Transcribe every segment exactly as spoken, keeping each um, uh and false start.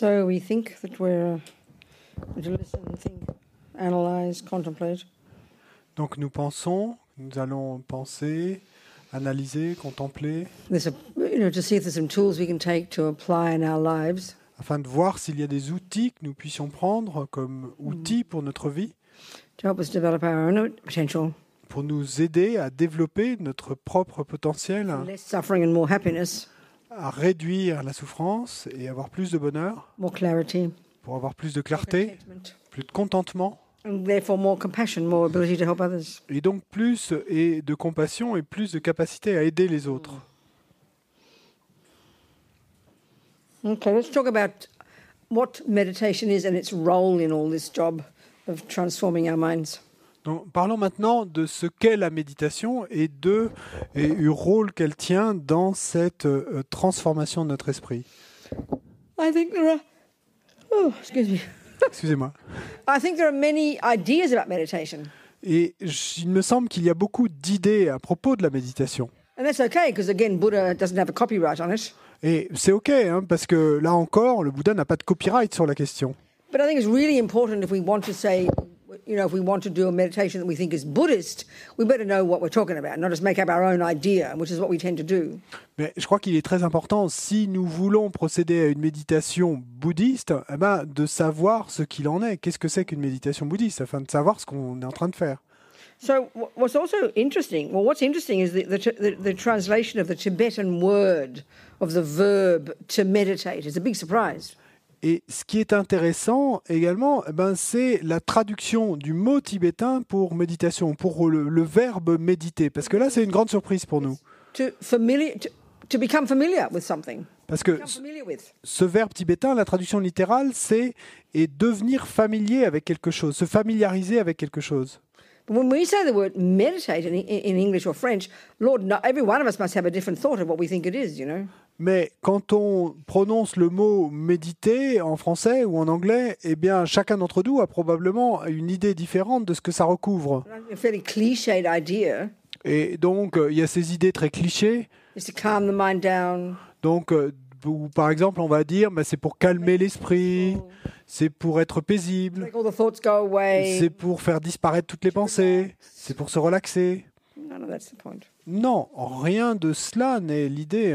So we think that we're to listen, think, analyze, contemplate. Donc nous pensons, nous allons penser, analyser, contempler. There's a, you know, to see if there's some tools we can take to apply in our lives. Afin de voir s'il y a des outils que nous puissions prendre comme outils pour notre vie, pour nous aider à développer notre propre potentiel, à réduire la souffrance et avoir plus de bonheur, pour avoir plus de clarté, plus de contentement, et donc plus de compassion et plus de capacité à aider les autres. Okay, let's talk about what meditation is and its role in all this job of transforming our minds. Donc, parlons maintenant de ce qu'est la méditation et de et du rôle qu'elle tient dans cette euh, transformation de notre esprit. I think there are oh, excuse me. Excusez-moi. I think there are many ideas about meditation. Et je, il me semble qu'il y a beaucoup d'idées à propos de la méditation. And that's okay because again Buddha doesn't have a copyright on it. Et c'est OK, hein, parce que là encore, le Bouddha n'a pas de copyright sur la question. Mais je crois qu'il est très important, si nous voulons procéder à une méditation bouddhiste, eh ben, de savoir ce qu'il en est. Qu'est-ce que c'est qu'une méditation bouddhiste, afin de savoir ce qu'on est en train de faire. So what's also interesting, well, what's interesting is the, the, the translation of the Tibetan word, of the verb to meditate. It's a big surprise. Et ce qui est intéressant également, ben, c'est la traduction du mot tibétain pour méditation, pour le, le verbe méditer. Parce que là, c'est une grande surprise pour nous. To, familiar, to, to become familiar with something. Parce que ce verbe tibétain, la traduction littérale, c'est est devenir familier avec quelque chose, se familiariser avec quelque chose. When we say the word meditate in, in English or French, Lord, no, every one of us must have a different thought of what we think it is, you know. Mais quand on prononce le mot méditer en français ou en anglais, eh bien, chacun d'entre nous a probablement une idée différente de ce que ça recouvre. A fairly clichéd idea. Et donc, il euh, y a ces idées très clichés. It's to calm the mind down. Donc, euh, ou par exemple, on va dire, bah, c'est pour calmer l'esprit, c'est pour être paisible, c'est pour faire disparaître toutes les pensées, c'est pour se relaxer. Non, rien de cela n'est l'idée.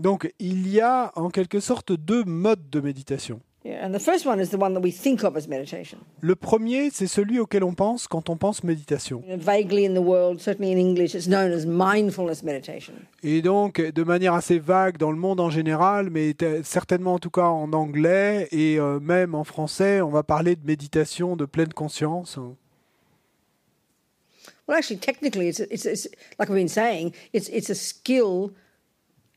Donc, il y a en quelque sorte deux modes de méditation. Le premier, c'est celui auquel on pense quand on pense méditation. Et donc, de manière assez vague dans le monde en général, mais certainement en tout cas en anglais et euh, même en français, on va parler de méditation de pleine conscience. Well, actually, technically, it's, it's, it's like we've been saying, it's, it's a skill.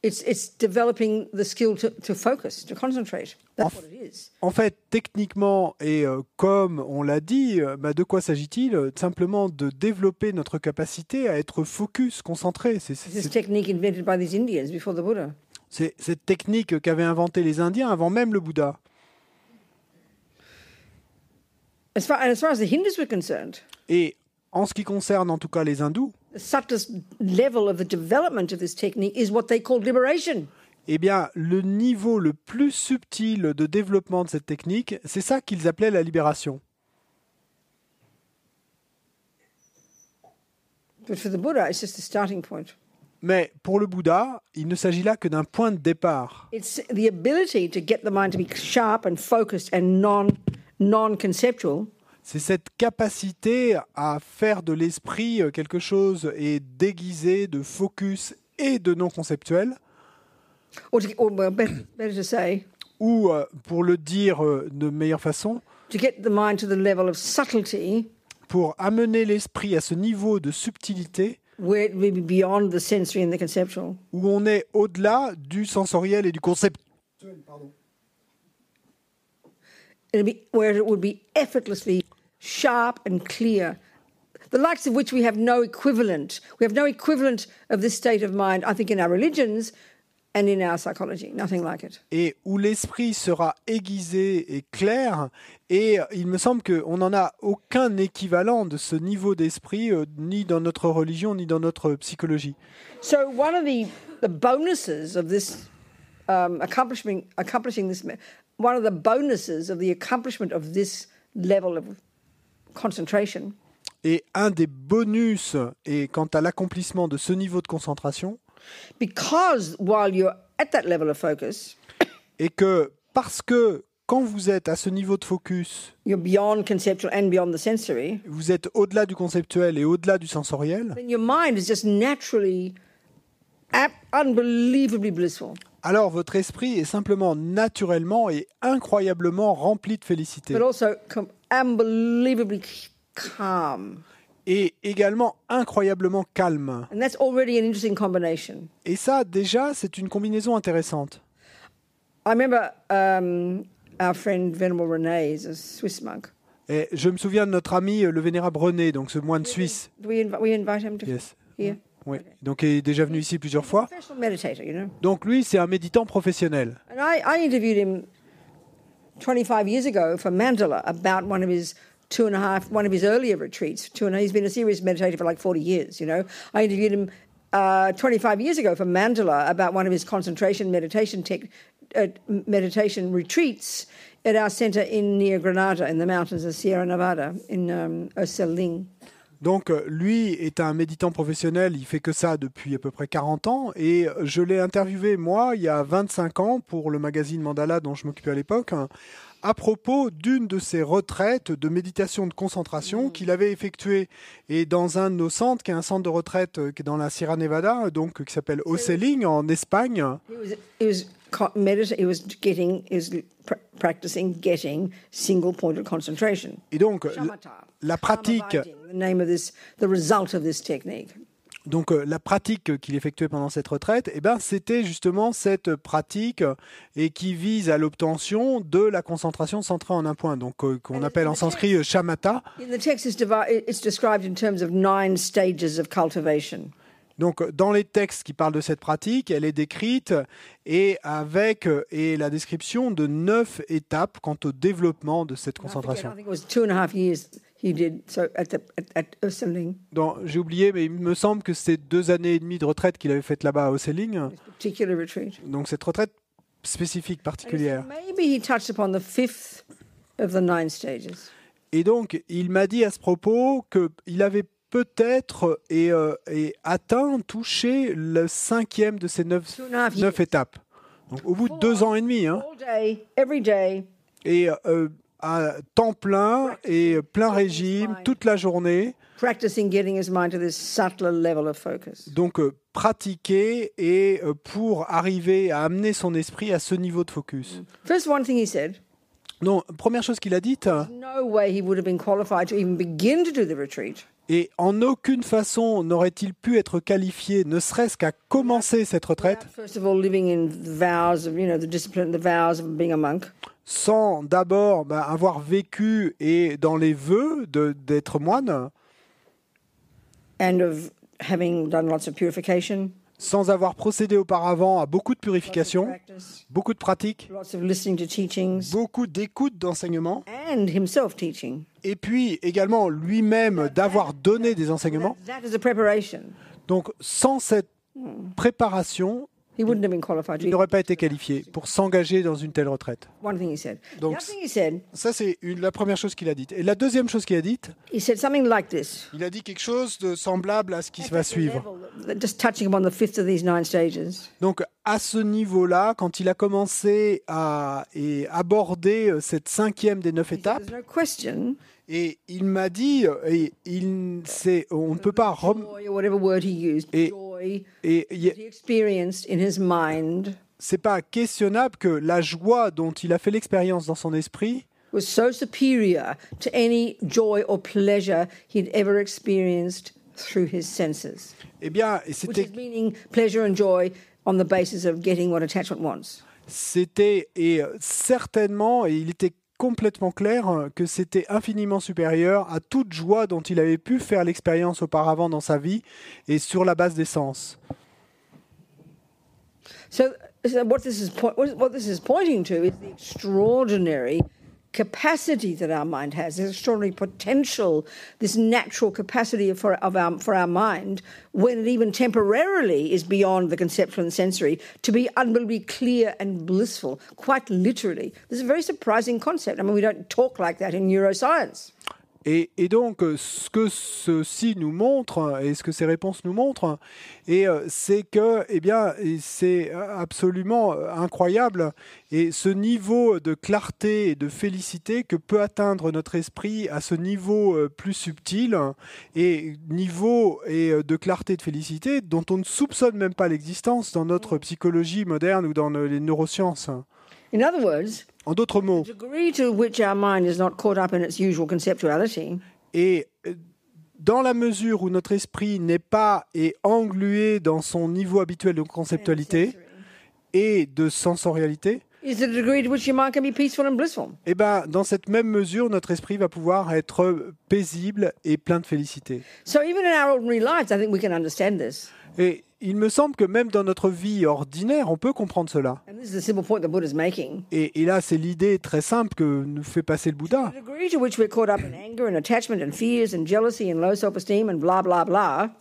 It's, it's developing the skill to, to focus, to concentrate. That's what it is. En fait, techniquement, et euh, comme on l'a dit, euh, bah, de quoi s'agit-il? Simplement de développer notre capacité à être focus, concentré. C'est, c'est, This technique invented by these Indians before the Buddha. C'est cette technique qu'avaient inventée les Indiens avant même le Bouddha. As far, and as far as the Hindus were concerned. Et en ce qui concerne en tout cas les hindous, eh bien, le niveau le plus subtil de développement de cette technique, c'est ça qu'ils appelaient la libération. Mais pour le Bouddha, il ne s'agit là que d'un point de départ. C'est la capacité de get the mind to be sharp and focused and non non-conceptual. C'est cette capacité à faire de l'esprit quelque chose et déguisé de focus et de non-conceptuel. Ou, pour le dire de meilleure façon, pour amener l'esprit à ce niveau de subtilité où on est au-delà du sensoriel et du conceptuel. Pardon. Where it would be effortlessly sharp and clear, the likes of which we have no equivalent. We have no equivalent of this state of mind, I think, in our religions, and in our psychology, nothing like it. Et où l'esprit sera aiguisé et clair, et il me semble qu'on n'en a aucun équivalent de ce niveau d'esprit, euh, ni dans notre religion, ni dans notre psychologie. So one of the, the bonuses of this um, accomplishing, accomplishing this, one of the bonuses of the accomplishment of this level of concentration. Et un des bonus est quant à l'accomplissement de ce niveau de concentration. Because while you're at that level of focus, et que parce que quand vous êtes à ce niveau de focus, you're beyond conceptual and beyond the sensory, vous êtes au-delà du conceptuel et au-delà du sensoriel. Then your mind is just naturally unbelievably blissful. Alors votre esprit est simplement naturellement et incroyablement rempli de félicité. But also unbelievably calm. Et également incroyablement calme. And that's already an interesting combination. Et ça, déjà, c'est une combinaison intéressante. I remember um, our friend Venerable René is a Swiss monk. Et je me souviens de notre ami le Vénérable René, donc ce moine suisse. Do we invite, we invite him to yes. Here? Oui. Okay. Donc il est déjà venu ici plusieurs fois. Professional meditator, you know. Donc lui, c'est un méditant professionnel. And I, I interviewed him twenty-five years ago for Mandala about one of his two and a half, one of his earlier retreats, two and a, he's been a serious meditator for like forty years, you know. I interviewed him uh, twenty-five years ago for Mandala about one of his concentration meditation tech, uh, meditation retreats at our center in near Granada, in the mountains of Sierra Nevada, in um, Oseling. Donc lui est un méditant professionnel, il fait que ça depuis à peu près quarante ans, et je l'ai interviewé, moi, il y a vingt-cinq ans, pour le magazine Mandala dont je m'occupais à l'époque, à propos d'une de ses retraites de méditation de concentration qu'il avait effectuée, et dans un de nos centres, qui est un centre de retraite qui est dans la Sierra Nevada, donc qui s'appelle Oseling en Espagne. He was, he was getting, he was practicing getting single point of concentration. Et donc shamatha, la pratique, the name of this, the result of this technique. Donc euh, la pratique qu'il effectuait pendant cette retraite, eh ben, c'était justement cette pratique et qui vise à l'obtention de la concentration centrée en un point, donc euh, qu'on appelle en sanskrit shamatha. Donc dans les textes qui parlent de cette pratique, elle est décrite et avec et la description de neuf étapes quant au développement de cette concentration. Donc, j'ai oublié, mais il me semble que c'est deux années et demie de retraite qu'il avait faite là-bas à Oseling. Donc cette retraite spécifique, particulière. Et donc il m'a dit à ce propos qu'il avait peut-être et, euh, et atteint, touché le cinquième de ces neuf, neuf étapes. Donc au bout de deux ans et demi. Hein. Et euh, à temps plein et plein régime, toute la journée. Donc euh, pratiquer et euh, pour arriver à amener son esprit à ce niveau de focus. First one thing he said. Non, première chose qu'il a dite. Et en aucune façon n'aurait-il pu être qualifié, ne serait-ce qu'à commencer cette retraite, sans d'abord bah, avoir vécu et dans les vœux de, d'être moine, sans avoir procédé auparavant à beaucoup de purifications, beaucoup de pratiques, beaucoup d'écoute d'enseignements, et puis également lui-même d'avoir donné des enseignements. Donc sans cette préparation, il n'aurait pas été qualifié pour s'engager dans une telle retraite. Donc ça, c'est une, la première chose qu'il a dite. Et la deuxième chose qu'il a dite, il a dit quelque chose de semblable à ce qui va suivre. Donc à ce niveau-là, quand il a commencé à et aborder cette cinquième des neuf étapes, et il m'a dit, et il, c'est, on ne peut pas rem... et, et, et, c'est pas questionnable que la joie dont il a fait l'expérience dans son esprit eh bien, c'était... c'était et certainement, et il était complètement clair que c'était infiniment supérieur à toute joie dont il avait pu faire l'expérience auparavant dans sa vie et sur la base des sens. So, so what this is po what this is pointing to is the extraordinary capacity that our mind has, this extraordinary potential, this natural capacity for of our for our mind, when it even temporarily is beyond the conceptual and sensory, to be unbelievably clear and blissful, quite literally. This is a very surprising concept. I mean, we don't talk like that in neuroscience. Et, et donc, ce que ceci nous montre, et ce que ces réponses nous montrent, c'est que eh bien, c'est absolument incroyable. Et ce niveau de clarté et de félicité que peut atteindre notre esprit à ce niveau plus subtil, et niveau et de clarté et de félicité dont on ne soupçonne même pas l'existence dans notre psychologie moderne ou dans les neurosciences. In other words, en d'autres mots, the degree to which our mind is not caught up in its usual conceptuality, et dans la mesure où notre esprit n'est pas est englué dans son niveau habituel de conceptualité et de sensorialité, is the degree to which your mind can be peaceful and blissful. Et ben, dans cette même mesure, notre esprit va pouvoir être paisible et plein de félicité. So even in our ordinary lives, I think we can understand this. Et il me semble que même dans notre vie ordinaire, on peut comprendre cela. Et, et là, c'est l'idée très simple que nous fait passer le Bouddha.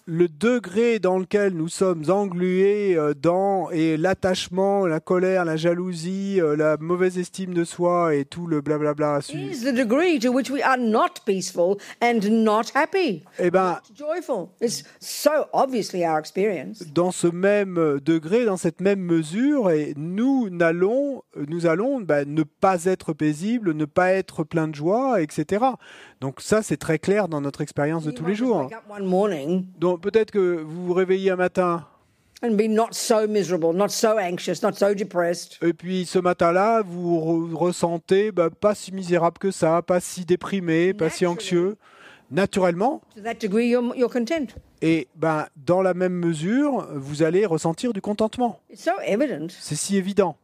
Le degré dans lequel nous sommes englués dans l'attachement, la colère, la jalousie, la mauvaise estime de soi et tout le blablabla. C'est le degré to which we are not peaceful and not happy, not joyful. It's so obviously our experience. Dans ce même degré, dans cette même mesure, et nous, allons, nous allons bah, ne pas être paisibles, ne pas être plein de joie, et cetera. Donc ça, c'est très clair dans notre expérience de tous les jours. Donc peut-être que vous vous réveillez un matin et puis ce matin-là, vous re ressentez bah, pas si misérable que ça, pas si déprimé, pas si anxieux. Naturellement, et ben, dans la même mesure, vous allez ressentir du contentement. C'est si évident.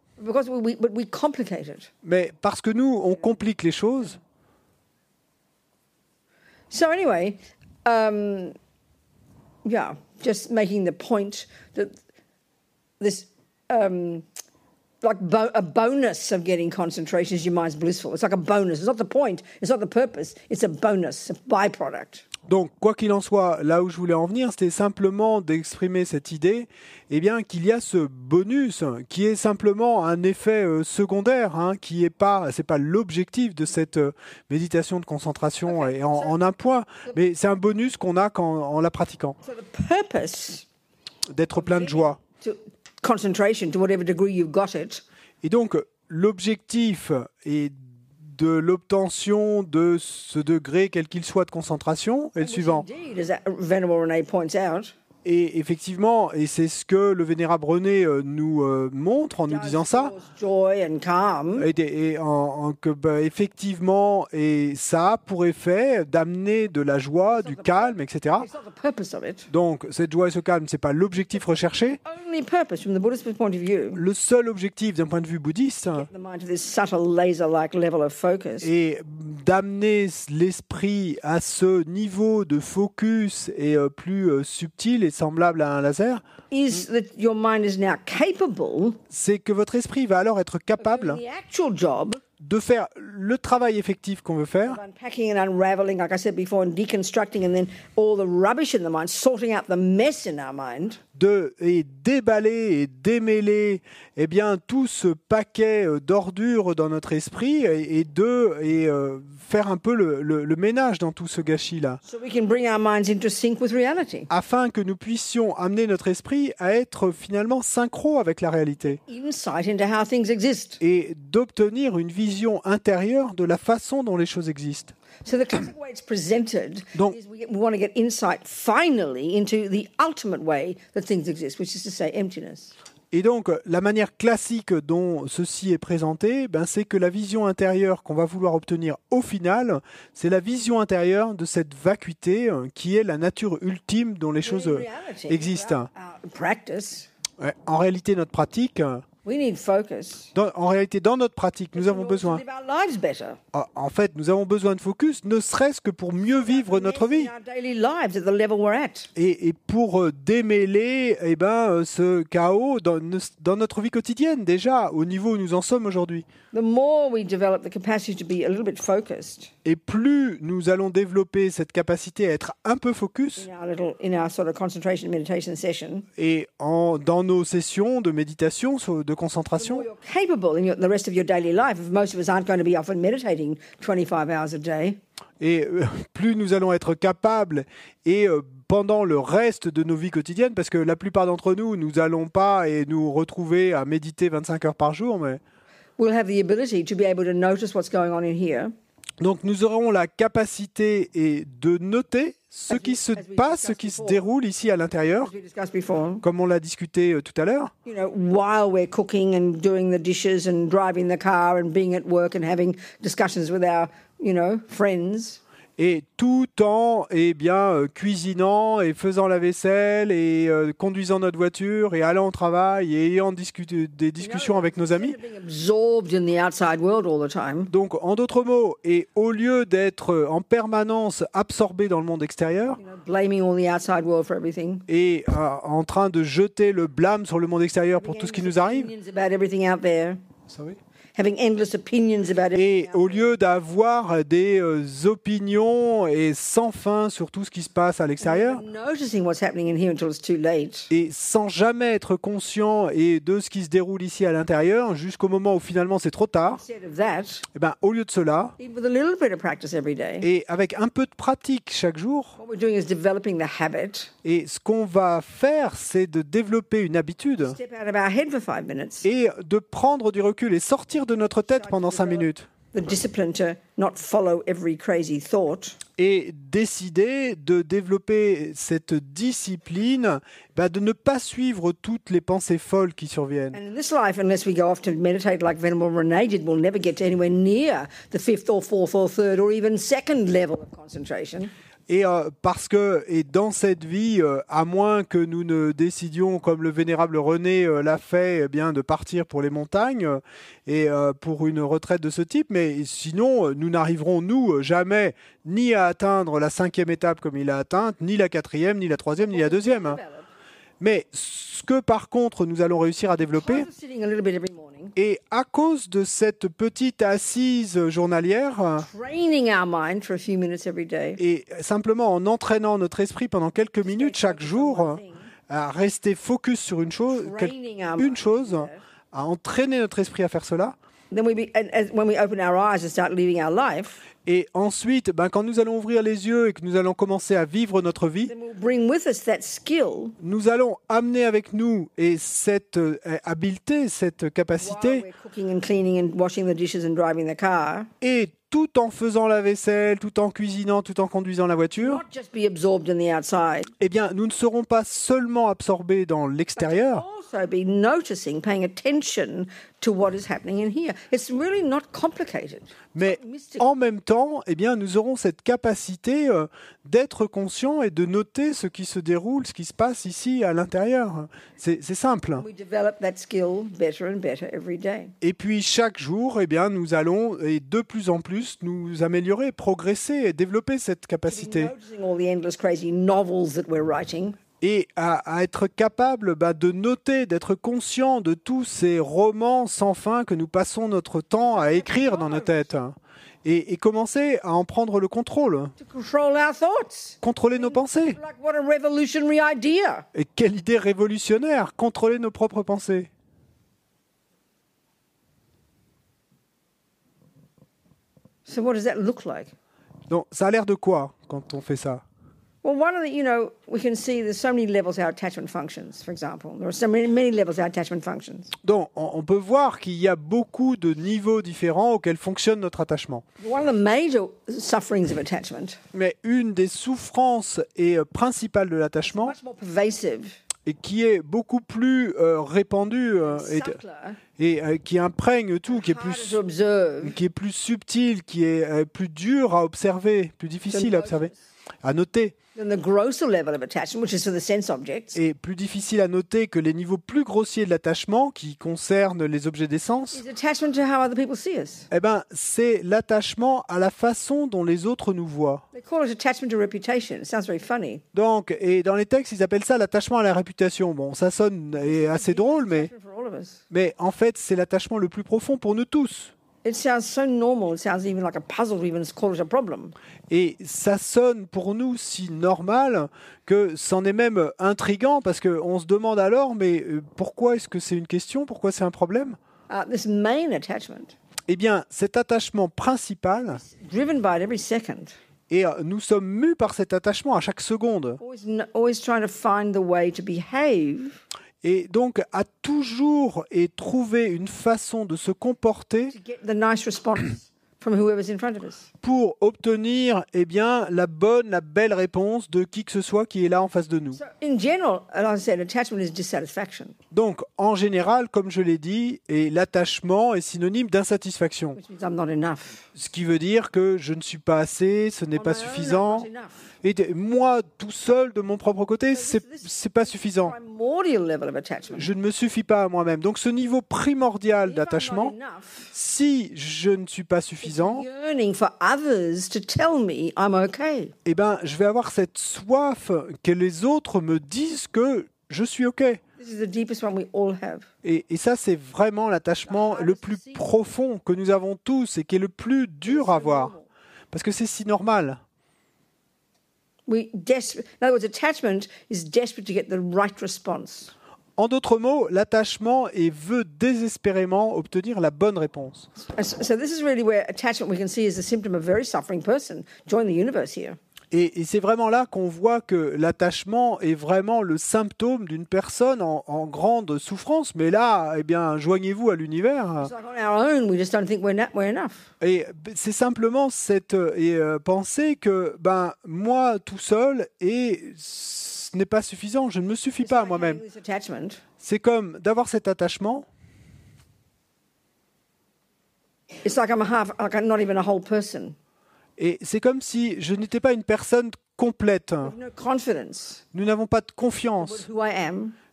Mais parce que nous, on complique les choses. So anyway, um, yeah, just making the point that this, um, like bo a bonus of getting concentration is your mind's blissful. It's like a bonus. It's not the point. It's not the purpose. It's a bonus, a byproduct. Donc, quoi qu'il en soit, là où je voulais en venir, c'était simplement d'exprimer cette idée, eh bien, qu'il y a ce bonus qui est simplement un effet euh, secondaire, hein, qui n'est pas, c'est pas l'objectif de cette euh, méditation de concentration okay. et en, en un point, mais c'est un bonus qu'on a quand, en la pratiquant. So the purpose d'être plein de joie. To concentration to whatever degree you've got it. Et donc l'objectif est de l'obtention de ce degré quel qu'il soit de concentration est le suivant. Et effectivement, et c'est ce que le Vénérable René nous euh, montre en nous disant ça, et, et en, en, que bah, effectivement, et ça a pour effet d'amener de la joie, du calme, et cetera. Donc cette joie et ce calme, ce n'est pas l'objectif recherché. Le seul objectif d'un point de vue bouddhiste est d'amener l'esprit à ce niveau de focus et euh, plus euh, subtil et semblable à un laser, c'est que votre esprit va alors être capable de faire le travail effectif qu'on veut faire, de et déballer et démêler eh bien, tout ce paquet d'ordures dans notre esprit et, et de et, euh, faire un peu le, le, le ménage dans tout ce gâchis-là, afin que nous puissions amener notre esprit à être finalement synchro avec la réalité et d'obtenir une vision intérieure de la façon dont les choses existent. Donc, et donc, la manière classique dont ceci est présenté, ben, c'est que la vision intérieure qu'on va vouloir obtenir au final, c'est la vision intérieure de cette vacuité qui est la nature ultime dont les choses existent. En réalité, notre pratique... Dans, en réalité, dans notre pratique, nous avons besoin. En fait, nous avons besoin de focus, ne serait-ce que pour mieux vivre notre vie. Et, et pour démêler eh ben, ce chaos dans, dans notre vie quotidienne, déjà, au niveau où nous en sommes aujourd'hui. Et plus nous allons développer cette capacité à être un peu focus, et en, dans nos sessions de méditation, de concentration, et plus nous allons être capables et pendant le reste de nos vies quotidiennes, parce que la plupart d'entre nous, nous n'allons pas et nous retrouver à méditer vingt-cinq heures par jour, mais donc nous aurons la capacité et de noter ce qui se passe, ce qui se déroule ici à l'intérieur, comme on l'a discuté tout à l'heure. Et tout en eh bien, cuisinant et faisant la vaisselle et euh, conduisant notre voiture et allant au travail et ayant discu des discussions avec nos amis. Donc, en d'autres mots, et au lieu d'être en permanence absorbé dans le monde extérieur et euh, en train de jeter le blâme sur le monde extérieur pour tout ce qui nous arrive, ça oui. Et au lieu d'avoir des opinions et sans fin sur tout ce qui se passe à l'extérieur, et sans jamais être conscient et de ce qui se déroule ici à l'intérieur, jusqu'au moment où finalement c'est trop tard, et ben, au lieu de cela, et avec un peu de pratique chaque jour, et ce qu'on va faire, c'est de développer une habitude et de prendre du recul et sortir de notre tête pendant cinq minutes et décider de développer cette discipline bah de ne pas suivre toutes les pensées folles qui surviennent. Et euh, parce que et dans cette vie, euh, à moins que nous ne décidions, comme le Vénérable René euh, l'a fait, eh bien, de partir pour les montagnes euh, et euh, pour une retraite de ce type, mais sinon, nous n'arriverons, nous, jamais ni à atteindre la cinquième étape comme il a atteinte, ni la quatrième, ni la troisième, ni la deuxième. Hein. Mais ce que, par contre, nous allons réussir à développer, et à cause de cette petite assise journalière, et simplement en entraînant notre esprit pendant quelques minutes chaque jour, à rester focus sur une chose, une chose, à entraîner notre esprit à faire cela, et ensuite, ben, quand nous allons ouvrir les yeux et que nous allons commencer à vivre notre vie, nous allons amener avec nous et cette euh, habileté, cette capacité, et tout en faisant la vaisselle, tout en cuisinant, tout en conduisant la voiture, eh bien, nous ne serons pas seulement absorbés dans l'extérieur, also be noticing, paying attention to what is happening in here. It's really not complicated. Mais en même temps, eh bien, nous aurons cette capacité euh, d'être conscients et de noter ce qui se déroule, ce qui se passe ici à l'intérieur. C'est simple. We develop that skill better and better every day. Et puis chaque jour, eh bien, nous allons et de plus en plus nous améliorer, progresser et développer cette capacité. All the endless crazy novels that we're writing. Et à, à être capable bah, de noter, d'être conscient de tous ces romans sans fin que nous passons notre temps à écrire dans nos têtes. Et, et commencer à en prendre le contrôle. Contrôler nos pensées. Et quelle idée révolutionnaire, contrôler nos propres pensées. Donc, ça a l'air de quoi quand on fait ça ? Well, one of the, you know, we can see there's so many levels of our attachment functions, for example. There are so many, many levels of our attachment functions. Donc, on peut voir qu'il y a beaucoup de niveaux différents auxquels fonctionne notre attachement. One of the major sufferings of attachment. Mais une des souffrances et euh, principales de l'attachement, much more pervasive, et qui est beaucoup plus euh, répandue euh, et, et euh, qui imprègne tout, qui est plus, qui est plus subtil, qui est euh, plus dur à observer, plus difficile à observer. à noter. Et plus difficile à noter que les niveaux plus grossiers de l'attachement qui concernent les objets des sens, eh ben, c'est l'attachement à la façon dont les autres nous voient. Donc, et dans les textes, ils appellent ça l'attachement à la réputation. Bon, ça sonne assez drôle, mais, mais en fait, c'est l'attachement le plus profond pour nous tous. Et ça sonne pour nous si normal que c'en est même intriguant, parce qu'on se demande alors, mais pourquoi est-ce que c'est une question? Pourquoi c'est un problème? uh, this main attachment. Eh bien, cet attachement principal, driven by it every second. Et nous sommes mus par cet attachement à chaque seconde. Always, always trying to find the way to behave. Et donc, à toujours et trouver une façon de se comporter pour obtenir, eh bien, la bonne, la belle réponse de qui que ce soit qui est là en face de nous. Donc, en général, comme je l'ai dit, l'attachement est synonyme d'insatisfaction. Ce qui veut dire que je ne suis pas assez, ce n'est pas suffisant. Et moi, tout seul, de mon propre côté, ce n'est pas suffisant. Je ne me suffis pas à moi-même. Donc, ce niveau primordial d'attachement, si je ne suis pas suffisant, eh ben, je vais avoir cette soif que les autres me disent que je suis OK. Et, et ça, c'est vraiment l'attachement le plus profond que nous avons tous et qui est le plus dur à avoir, parce que c'est si normal. En d'autres mots, l'attachement veut désespérément obtenir la bonne réponse. Et, et c'est vraiment là qu'on voit que l'attachement est vraiment le symptôme d'une personne en, en grande souffrance. Mais là, eh bien, joignez-vous à l'univers. Et c'est simplement cette et, euh, pensée que ben, moi tout seul et... ce n'est pas suffisant, je ne me suffis pas à moi-même. C'est comme d'avoir cet attachement. Et c'est comme si je n'étais pas une personne complète. Nous n'avons pas de confiance.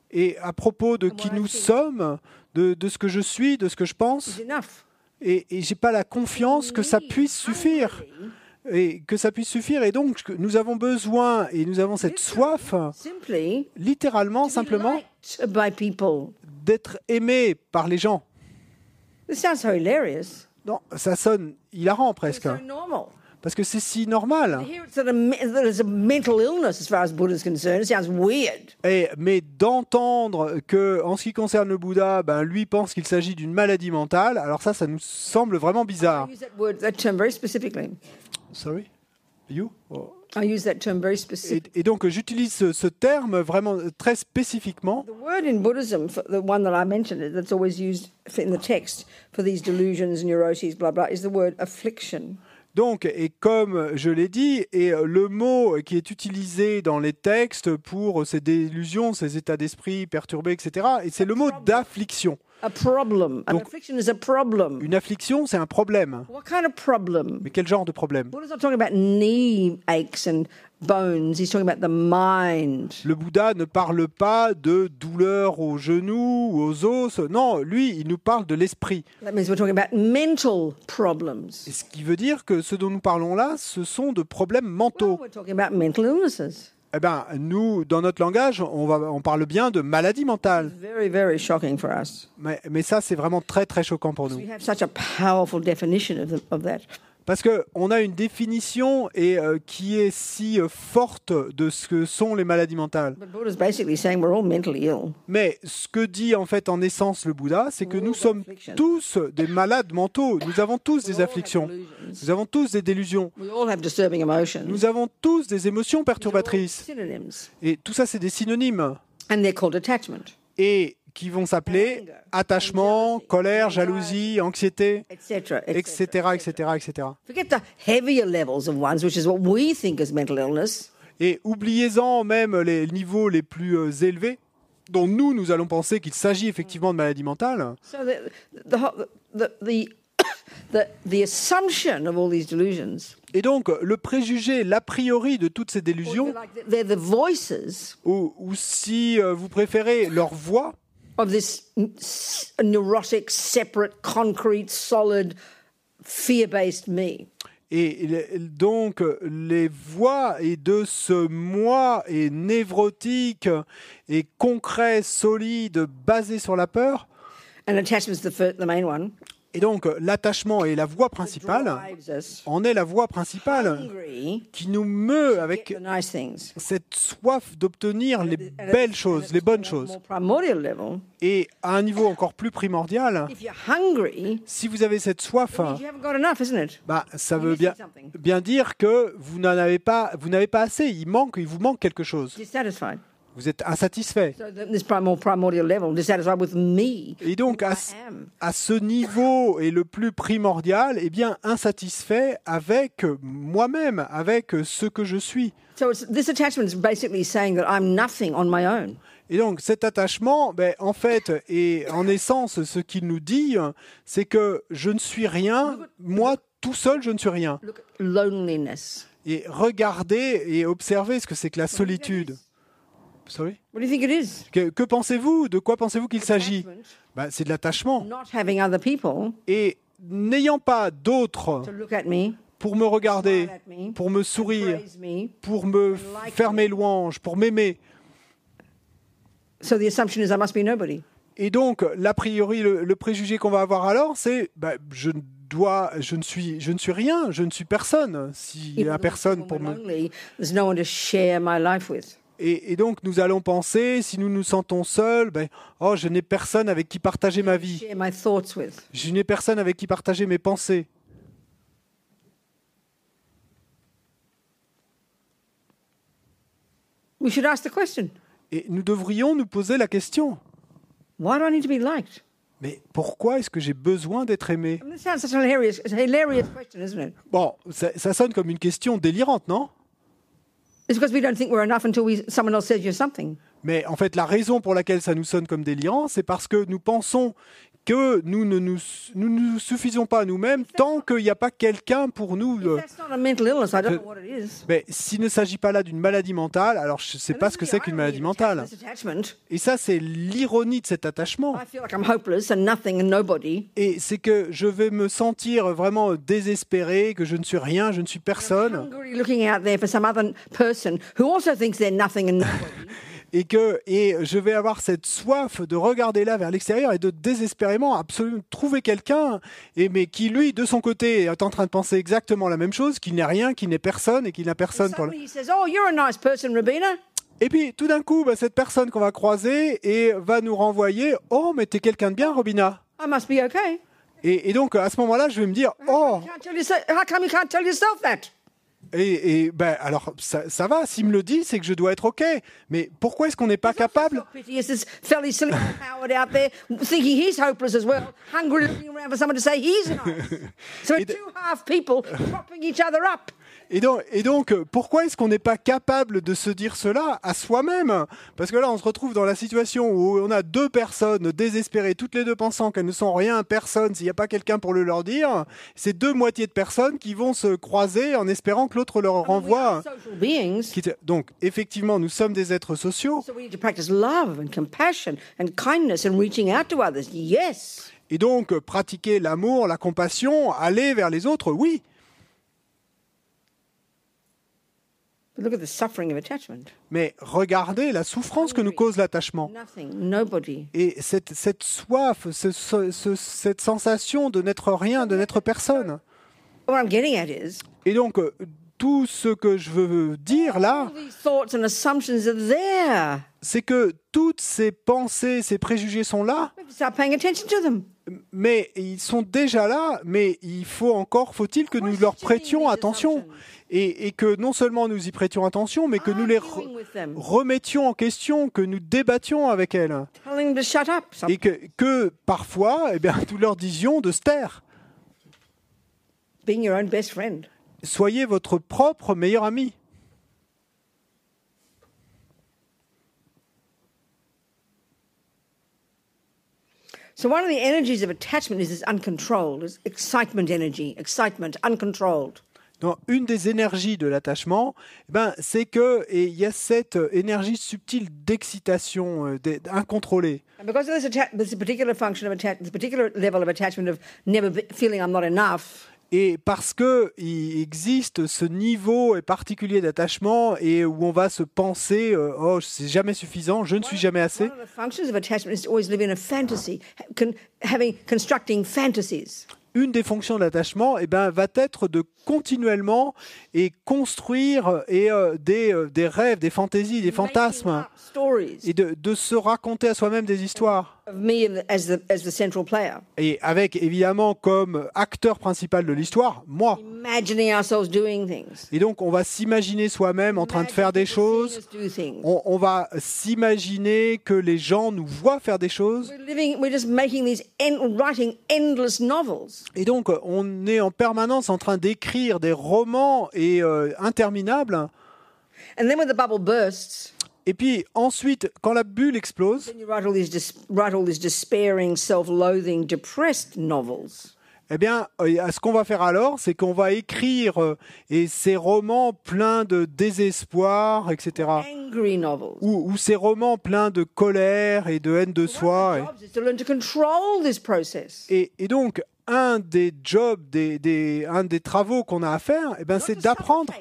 Et à propos de qui nous sommes, de, de ce que je suis, de ce que je pense, et, et je n'ai pas la confiance que ça puisse suffire. Et que ça puisse suffire. Et donc, nous avons besoin, et nous avons cette soif, littéralement, simplement, d'être aimé par les gens. Non, ça sonne hilarant presque. Parce que c'est si normal. Et, mais d'entendre qu'en ce qui concerne le Bouddha, ben, lui pense qu'il s'agit d'une maladie mentale, alors ça, ça nous semble vraiment bizarre. Sorry, you? Oh. I use that term very specific. Et, et donc j'utilise ce, ce terme vraiment très spécifiquement. The word in Buddhism, the one that I mentioned, that's always used in the text for these delusions, neuroses, blah blah, is the word affliction. Donc, et comme je l'ai dit, et le mot qui est utilisé dans les textes pour ces délusions, ces états d'esprit perturbés, et cetera, et c'est le mot d'affliction. Donc, une affliction, c'est un problème. Mais quel genre de problème? Le Bouddha ne parle pas de douleur aux genoux ou aux os. Non, lui, il nous parle de l'esprit. Ce qui veut dire que ce dont nous parlons là, ce sont de problèmes mentaux. Eh ben, nous, dans notre langage, on, va, on parle bien de maladie mentale. Very, very shocking for us. Mais, mais ça, c'est vraiment très, très choquant pour nous. Parce qu'on a une définition et, euh, qui est si euh, forte de ce que sont les maladies mentales. Mais ce que dit en fait en essence le Bouddha, c'est que nous sommes tous des malades mentaux. Nous avons tous des afflictions. Nous avons tous des délusions. Nous avons tous des émotions perturbatrices. Et tout ça, c'est des synonymes. Et qui vont s'appeler attachement, colère, jalousie, anxiété, et cetera, et cetera, et cetera, et cetera. Et oubliez-en même les niveaux les plus élevés, dont nous, nous allons penser qu'il s'agit effectivement de maladies mentales. Et donc, le préjugé, l'a priori de toutes ces délusions, ou, ou si vous préférez, leur voix, of this neurotic, separate, concrete, solid, fear-based me. Et donc, les voix et de ce moi est névrotique et concret, solide, basé sur la peur. And attachment's the first, the main one. Et donc, l'attachement est la voie principale, en est la voie principale qui nous meut avec cette soif d'obtenir les belles choses, les bonnes choses. Et à un niveau encore plus primordial, si vous avez cette soif, bah, ça veut bien, bien dire que vous n'en avez pas, vous n'avez pas assez, il, manque, il vous manque quelque chose. Vous êtes insatisfait. Et donc, à, à ce niveau et le plus primordial, eh bien, insatisfait avec moi-même, avec ce que je suis. Et donc, cet attachement, ben, en fait, et en essence, ce qu'il nous dit, c'est que je ne suis rien, moi, tout seul, je ne suis rien. Et regardez et observez ce que c'est que la solitude. Sorry? What do you think it is? Que, que pensez-vous? De quoi pensez-vous qu'il s'agit? Bah, c'est de l'attachement. Et n'ayant pas d'autres pour me regarder, me, pour me sourire, me, pour me like faire me. mes louanges, pour m'aimer. So the assumption is I must be nobody. Et donc, l'a priori, le, le préjugé qu'on va avoir alors, c'est bah, je ne Dois, je, ne suis, je ne suis rien, je ne suis personne. S'il n'y a personne pour me... Et, et donc, nous allons penser, si nous nous sentons seuls, ben, oh, je n'ai personne avec qui partager ma vie. Je n'ai personne avec qui partager mes pensées. Et nous devrions nous poser la question. Mais pourquoi est-ce que j'ai besoin d'être aimé? Bon, ça, ça sonne comme une question délirante, non? Mais en fait, la raison pour laquelle ça nous sonne comme délirant, c'est parce que nous pensons que nous ne nous, nous, nous suffisons pas à nous-mêmes tant qu'il n'y a pas quelqu'un pour nous. Le... Mais s'il ne s'agit pas là d'une maladie mentale, alors je ne sais pas ce que c'est qu'une maladie mentale. Et ça, c'est l'ironie de cet attachement. Et c'est que je vais me sentir vraiment désespéré, que je ne suis rien, je ne suis personne. Et, que, et je vais avoir cette soif de regarder là vers l'extérieur et de désespérément absolument trouver quelqu'un, et, mais qui lui, de son côté, est en train de penser exactement la même chose, qu'il n'est rien, qu'il n'est personne et qu'il n'a personne pour le... Et puis tout d'un coup, bah, cette personne qu'on va croiser et va nous renvoyer « Oh, mais t'es quelqu'un de bien, Robina !» Et, et donc à ce moment-là, je vais me dire « Oh !» Et, et ben, alors, ça, ça va, s'il me le dit, c'est que je dois être OK. Mais pourquoi est-ce qu'on n'est pas capable et, donc, et donc, pourquoi est-ce qu'on n'est pas capable de se dire cela à soi-même? Parce que là, on se retrouve dans la situation où on a deux personnes désespérées, toutes les deux pensant qu'elles ne sont rien, personne, s'il n'y a pas quelqu'un pour le leur dire. C'est deux moitiés de personnes qui vont se croiser en espérant que l'autre leur renvoie. Donc, effectivement, nous sommes des êtres sociaux. Et donc, pratiquer l'amour, la compassion, aller vers les autres, oui. Mais regardez la souffrance que nous cause l'attachement. Et cette, cette soif, ce, ce, cette sensation de n'être rien, de n'être personne. Et donc, tout ce que je veux dire là, c'est que toutes ces pensées, ces préjugés sont là, mais ils sont déjà là, mais il faut encore, faut-il que nous leur prêtions attention et, et que non seulement nous y prêtions attention, mais que nous les re remettions en question, que nous débattions avec elles. Et que, que parfois, eh bien, nous leur disions de se taire. Soyez votre propre meilleur ami. So one of the energies of attachment is this uncontrolled, is excitement energy, excitement, uncontrolled. Donc, une des énergies de l'attachement, eh ben, c'est que et il y a cette énergie subtile d'excitation euh, incontrôlée. Et parce qu'il existe ce niveau particulier d'attachement et où on va se penser euh, « Oh, c'est jamais suffisant, je ne suis jamais assez ». Une des fonctions de l'attachement, eh ben, va être de continuellement et construire et, euh, des, euh, des rêves, des fantaisies, des fantasmes, et de, de se raconter à soi-même des histoires. Et avec, évidemment, comme acteur principal de l'histoire, moi. Et donc, on va s'imaginer soi-même en train de faire des choses. On, on va s'imaginer que les gens nous voient faire des choses. Et donc, on est en permanence en train d'écrire des romans et, euh, interminables. Et puis ensuite, quand la bulle explose, eh bien, ce qu'on va faire alors, c'est qu'on va écrire et ces romans pleins de désespoir, et cetera. Ou, ou ces romans pleins de colère et de haine de soi. Et, et, et donc, un des jobs, des, des, un des travaux qu'on a à faire, eh ben, c'est d'apprendre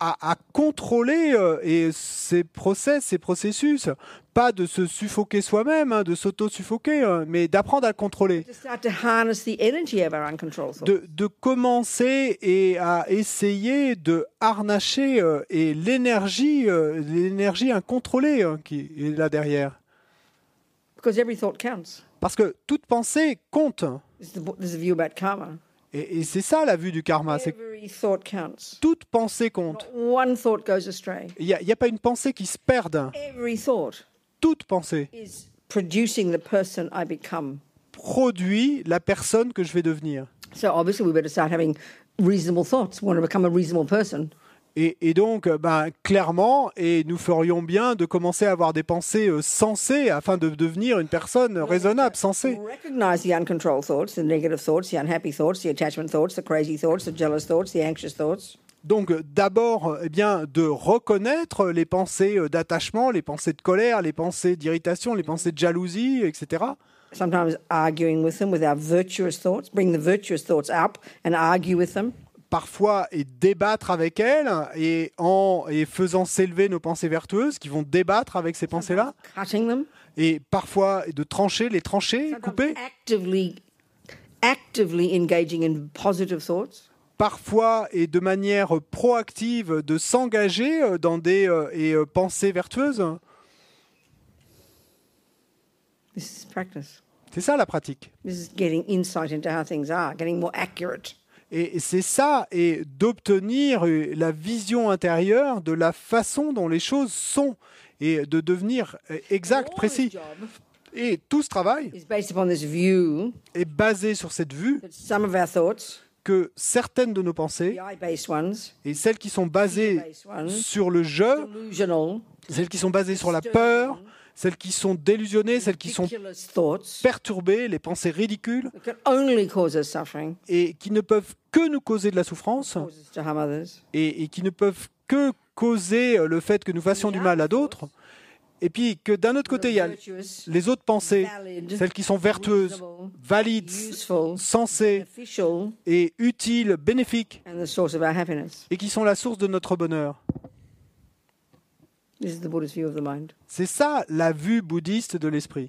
à, à contrôler euh, et ces process, ces processus. Pas de se suffoquer soi-même, hein, de s'auto-suffoquer, hein, mais d'apprendre à le contrôler. De, de commencer et à essayer de harnacher euh, et l'énergie, euh, l'énergie incontrôlée hein, qui est là derrière. Parce que toute pensée compte. Et, et c'est ça la vue du karma. Toute pensée compte. Il n'y a, a pas une pensée qui se perde. Toute pensée produit la personne que je vais devenir. Et, et donc, ben, clairement, et nous ferions bien de commencer à avoir des pensées euh, sensées afin de devenir une personne raisonnable, sensée. Donc, d'abord, eh bien, de reconnaître les pensées d'attachement, les pensées de colère, les pensées d'irritation, les pensées de jalousie, et cetera. Sometimes arguing with them with our virtuous thoughts, bring the virtuous thoughts up and argue with them. Parfois, et débattre avec elles et en et faisant s'élever nos pensées vertueuses qui vont débattre avec ces pensées-là. Et parfois, de trancher, les trancher, couper. Parfois, et de manière proactive, de s'engager dans des euh, et, euh, pensées vertueuses. C'est ça la pratique. Et c'est ça, et d'obtenir la vision intérieure de la façon dont les choses sont, et de devenir exact, précis. Et tout ce travail est basé sur cette vue que certaines de nos pensées, et celles qui sont basées sur le je, celles qui sont basées sur la peur, celles qui sont délusionnées, celles qui sont perturbées, les pensées ridicules, et qui ne peuvent que nous causer de la souffrance, et, et qui ne peuvent que causer le fait que nous fassions du mal à d'autres, et puis que d'un autre côté, il y a les autres pensées, celles qui sont vertueuses, valides, sensées, et utiles, bénéfiques, et qui sont la source de notre bonheur. C'est ça la vue bouddhiste de l'esprit.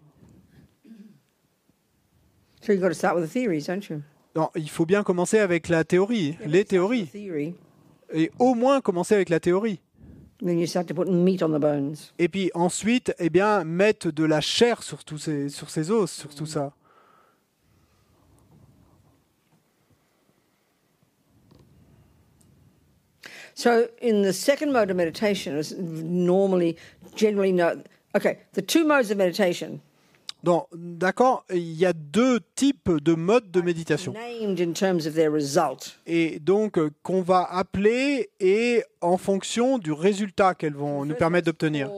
Il faut bien commencer avec la théorie, yeah, les théories. Et au moins commencer avec la théorie. Et puis ensuite, eh bien, mettre de la chair sur, tous ces, sur ces os, sur mm. tout ça. So in the second mode of meditation is normally generally no okay the two modes of meditation. Donc d'accord, il y a deux types de modes de méditation. Named in terms of their result. Et donc qu'on va appeler et en fonction du résultat qu'elles vont nous permettre d'obtenir.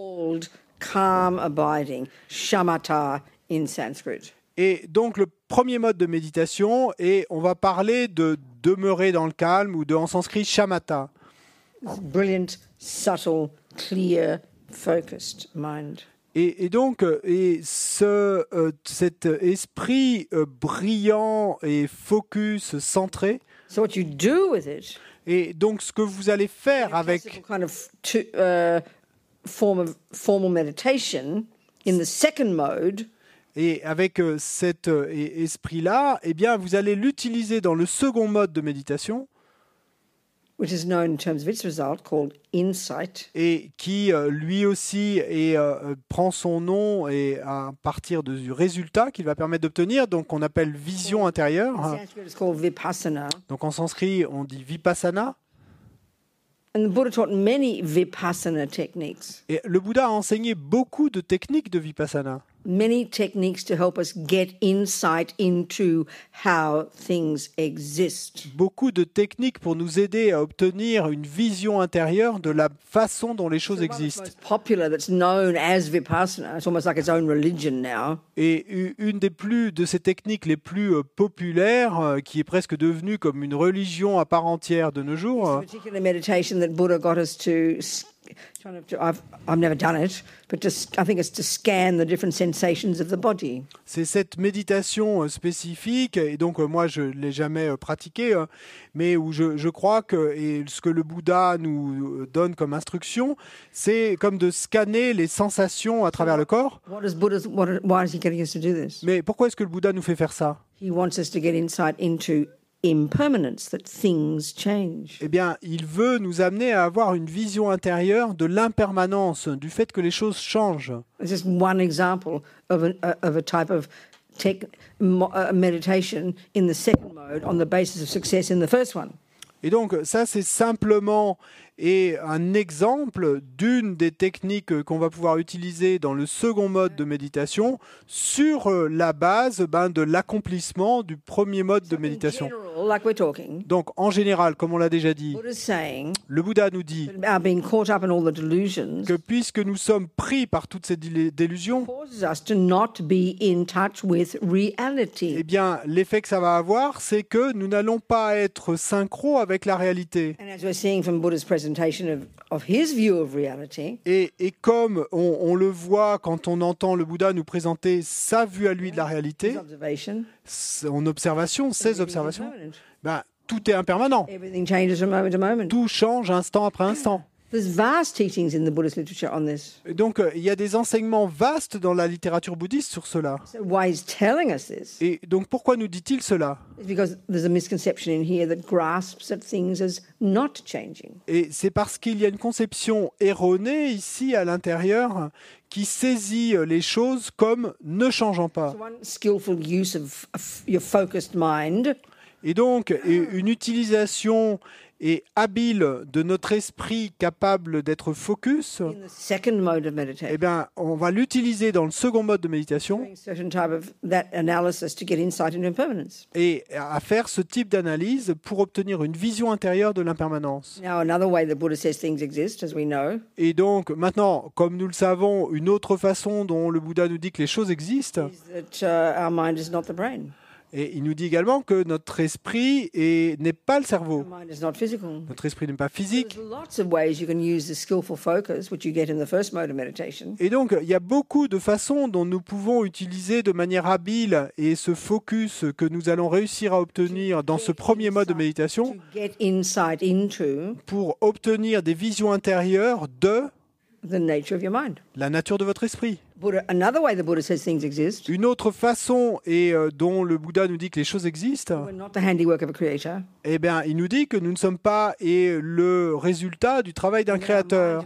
calm abiding, shamatha in Sanskrit. Et donc le premier mode de méditation, et on va parler de demeurer dans le calme, ou de, en sanskrit, shamatha. Brilliant, subtle, clear, focused mind. Et, et donc, et ce, euh, cet esprit euh, brillant et focus, centré. So what you do with it, et donc, ce que vous allez faire avec kind of to, uh, form of formal meditation in the second mode. Et avec euh, cet euh, esprit-là, eh bien, vous allez l'utiliser dans le second mode de méditation, which is known in terms of its result called insight. Et qui euh, lui aussi est, euh, prend son nom et à partir de, du résultat qu'il va permettre d'obtenir, donc on appelle vision intérieure. Hein. Donc en sanskrit, on dit vipassana. And the Buddha taught many vipassana techniques. Et le Bouddha a enseigné beaucoup de techniques de vipassana. Many techniques to help us get insight into how things exist. Beaucoup de techniques pour nous aider à obtenir une vision intérieure de la façon dont les choses existent. Et une des plus de ces techniques les plus populaires, qui est presque devenue comme une religion à part entière de nos jours. C'est cette méditation spécifique, et donc moi je ne l'ai jamais pratiquée, mais où je, je crois que et ce que le Bouddha nous donne comme instruction, c'est comme de scanner les sensations à travers le corps. Mais pourquoi est-ce que le Bouddha nous fait faire ça? Il veut que nous ayons impermanence, that things change. Eh bien, il veut nous amener à avoir une vision intérieure de l'impermanence, du fait que les choses changent. It's just one example of a, of a type of tech, uh, meditation in the second mode on the basis of success in the first one. Et donc, ça, c'est simplement et un exemple d'une des techniques qu'on va pouvoir utiliser dans le second mode de méditation sur la base ben, de l'accomplissement du premier mode de méditation. Donc, en général, comme on l'a déjà dit, le Bouddha nous dit que puisque nous sommes pris par toutes ces délusions, eh bien, l'effet que ça va avoir, c'est que nous n'allons pas être synchro avec la réalité. Et, et comme on, on le voit quand on entend le Bouddha nous présenter sa vue à lui de la réalité, son observation, ses observations, ben, tout est impermanent. Tout change instant après instant. Et donc, il y a des enseignements vastes dans la littérature bouddhiste sur cela. Et donc, pourquoi nous dit-il cela? Et c'est parce qu'il y a une conception erronée ici à l'intérieur qui saisit les choses comme ne changeant pas. Et donc, une utilisation et habile de notre esprit capable d'être focus, eh bien, on va l'utiliser dans le second mode de méditation et à faire ce type d'analyse pour obtenir une vision intérieure de l'impermanence. Et donc, maintenant, comme nous le savons, une autre façon dont le Bouddha nous dit que les choses existent, et il nous dit également que notre esprit n'est pas le cerveau. Notre esprit n'est pas physique. Et donc, il y a beaucoup de façons dont nous pouvons utiliser de manière habile et ce focus que nous allons réussir à obtenir dans ce premier mode de méditation pour obtenir des visions intérieures de la nature de votre esprit. Une autre façon et, euh, dont le Bouddha nous dit que les choses existent, eh bien, il nous dit que nous ne sommes pas et le résultat du travail d'un créateur.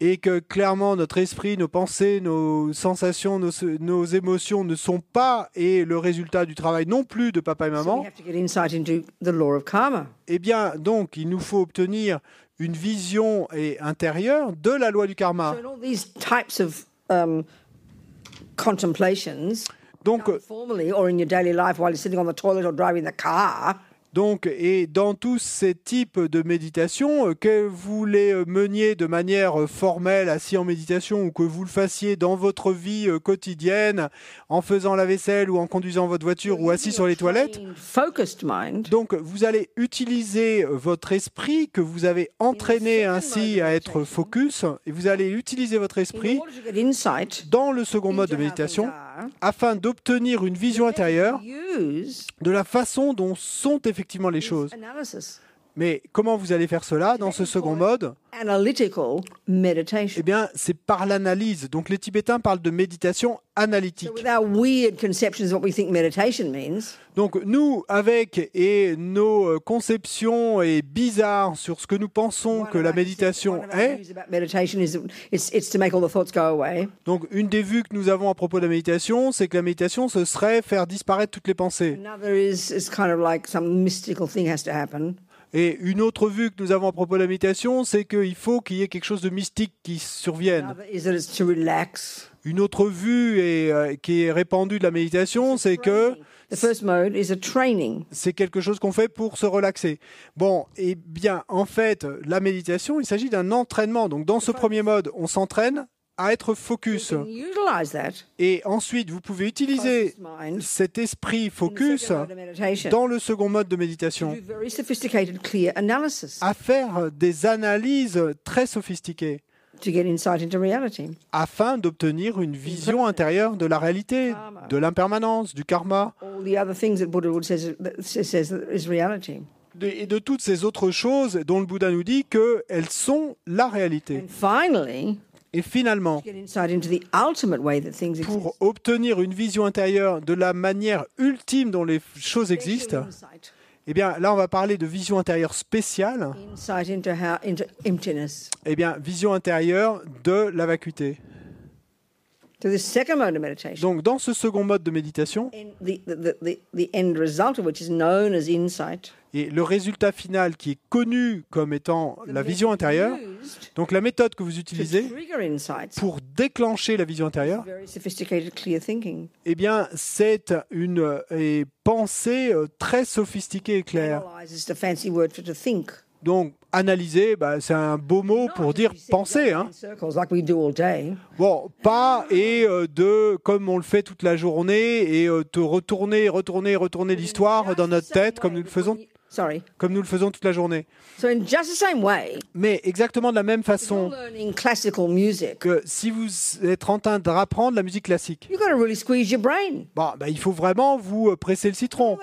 Et que clairement notre esprit, nos pensées, nos sensations, nos, nos émotions ne sont pas et le résultat du travail non plus de papa et maman. Eh bien, donc, il nous faut obtenir une vision et intérieure de la loi du karma. Donc, Donc, et dans tous ces types de méditation, que vous les meniez de manière formelle, assis en méditation, ou que vous le fassiez dans votre vie quotidienne, en faisant la vaisselle, ou en conduisant votre voiture, ou assis sur les toilettes, donc vous allez utiliser votre esprit que vous avez entraîné ainsi à être focus, et vous allez utiliser votre esprit dans le second mode de méditation, afin d'obtenir une vision intérieure de la façon dont sont effectivement les choses. Mais comment vous allez faire cela dans ce second mode? Eh bien, c'est par l'analyse. Donc les Tibétains parlent de méditation analytique. Donc nous, avec et nos conceptions et bizarres sur ce que nous pensons que la méditation est, donc une des vues que nous avons à propos de la méditation, c'est que la méditation, ce serait faire disparaître toutes les pensées. Et une autre vue que nous avons à propos de la méditation, c'est qu'il faut qu'il y ait quelque chose de mystique qui survienne. Une autre vue est, euh, qui est répandue de la méditation, c'est que c'est quelque chose qu'on fait pour se relaxer. Bon, eh bien, en fait, la méditation, il s'agit d'un entraînement. Donc, dans ce premier mode, on s'entraîne à être focus. Et ensuite, vous pouvez utiliser cet esprit focus dans le second mode de méditation à faire des analyses très sophistiquées afin d'obtenir une vision intérieure de la réalité, de l'impermanence, du karma, et de toutes ces autres choses dont le Bouddha nous dit qu'elles sont la réalité. Et finalement, pour obtenir une vision intérieure de la manière ultime dont les choses existent, eh bien, là, on va parler de vision intérieure spéciale, eh bien, vision intérieure de la vacuité. Donc, dans ce second mode de méditation, et le résultat final qui est connu comme étant la vision intérieure, donc la méthode que vous utilisez pour déclencher la vision intérieure, eh bien, c'est une pensée très sophistiquée et claire. Donc, analyser, bah, c'est un beau mot pour dire penser. Hein. Bon, pas et euh, de, comme on le fait toute la journée, et euh, de retourner, retourner, retourner l'histoire dans notre tête, comme nous le faisons, comme nous le faisons toute la journée. Mais exactement de la même façon que si vous êtes en train d'apprendre la musique classique, bon, bah, il faut vraiment vous presser le citron.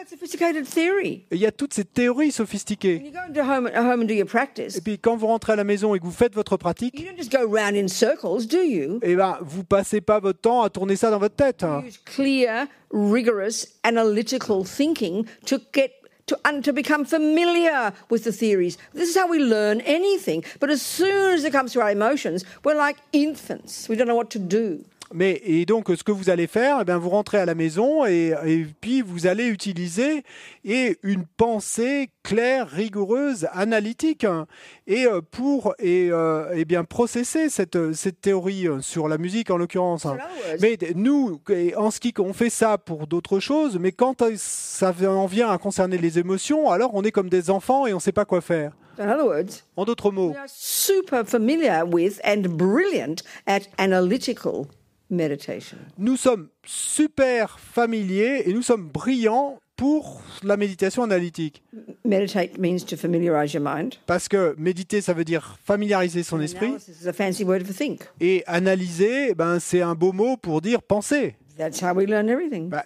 Et il y a toutes ces théories sophistiquées. Et puis quand vous rentrez à la maison et que vous faites votre pratique, et ben, vous ne passez pas votre temps à tourner ça dans votre tête. To become familiar with the theories. This is how we learn anything. But as soon as it comes to our emotions, we're like infants. We don't know what to do. Mais et donc ce que vous allez faire, eh bien, vous rentrez à la maison et, et puis vous allez utiliser et une pensée claire, rigoureuse, analytique hein, et pour et, euh, et bien processer cette, cette théorie sur la musique en l'occurrence. Hein. Mais nous, en ce qui on fait ça pour d'autres choses, mais quand ça en vient à concerner les émotions, alors on est comme des enfants et on ne sait pas quoi faire. En d'autres mots, super familiar with and brilliant at analytical. Nous sommes super familiers et nous sommes brillants pour la méditation analytique. Parce que méditer, ça veut dire familiariser son esprit. Et analyser, ben, c'est un beau mot pour dire penser. Bah,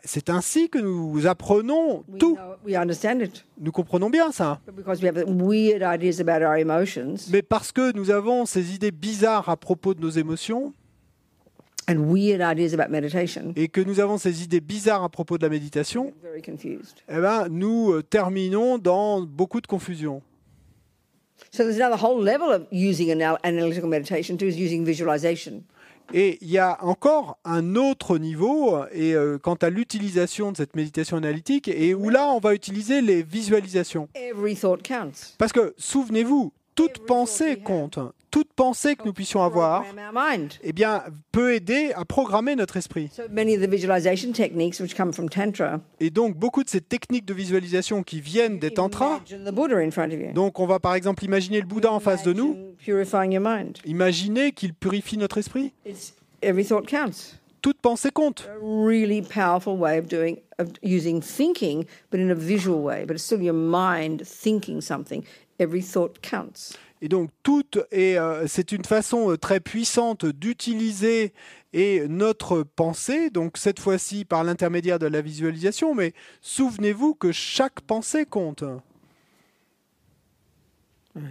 c'est ainsi que nous apprenons tout. Nous comprenons bien ça. Mais parce que nous avons ces idées bizarres à propos de nos émotions, and weird ideas about meditation. Et que nous avons ces idées bizarres à propos de la méditation, eh ben, nous terminons dans beaucoup de confusion. Et il y a encore un autre niveau et, euh, quant à l'utilisation de cette méditation analytique, et où là, on va utiliser les visualisations. Parce que, souvenez-vous, toute pensée compte. toute pensée que nous puissions avoir, eh bien, peut aider à programmer notre esprit. Et donc, beaucoup de ces techniques de visualisation qui viennent des tantras, donc on va par exemple imaginer le Bouddha en face de nous, imaginer qu'il purifie notre esprit. Toute pensée compte. Et donc, euh, c'est une façon très puissante d'utiliser notre pensée, donc cette fois-ci par l'intermédiaire de la visualisation, mais souvenez-vous que chaque pensée compte. Right.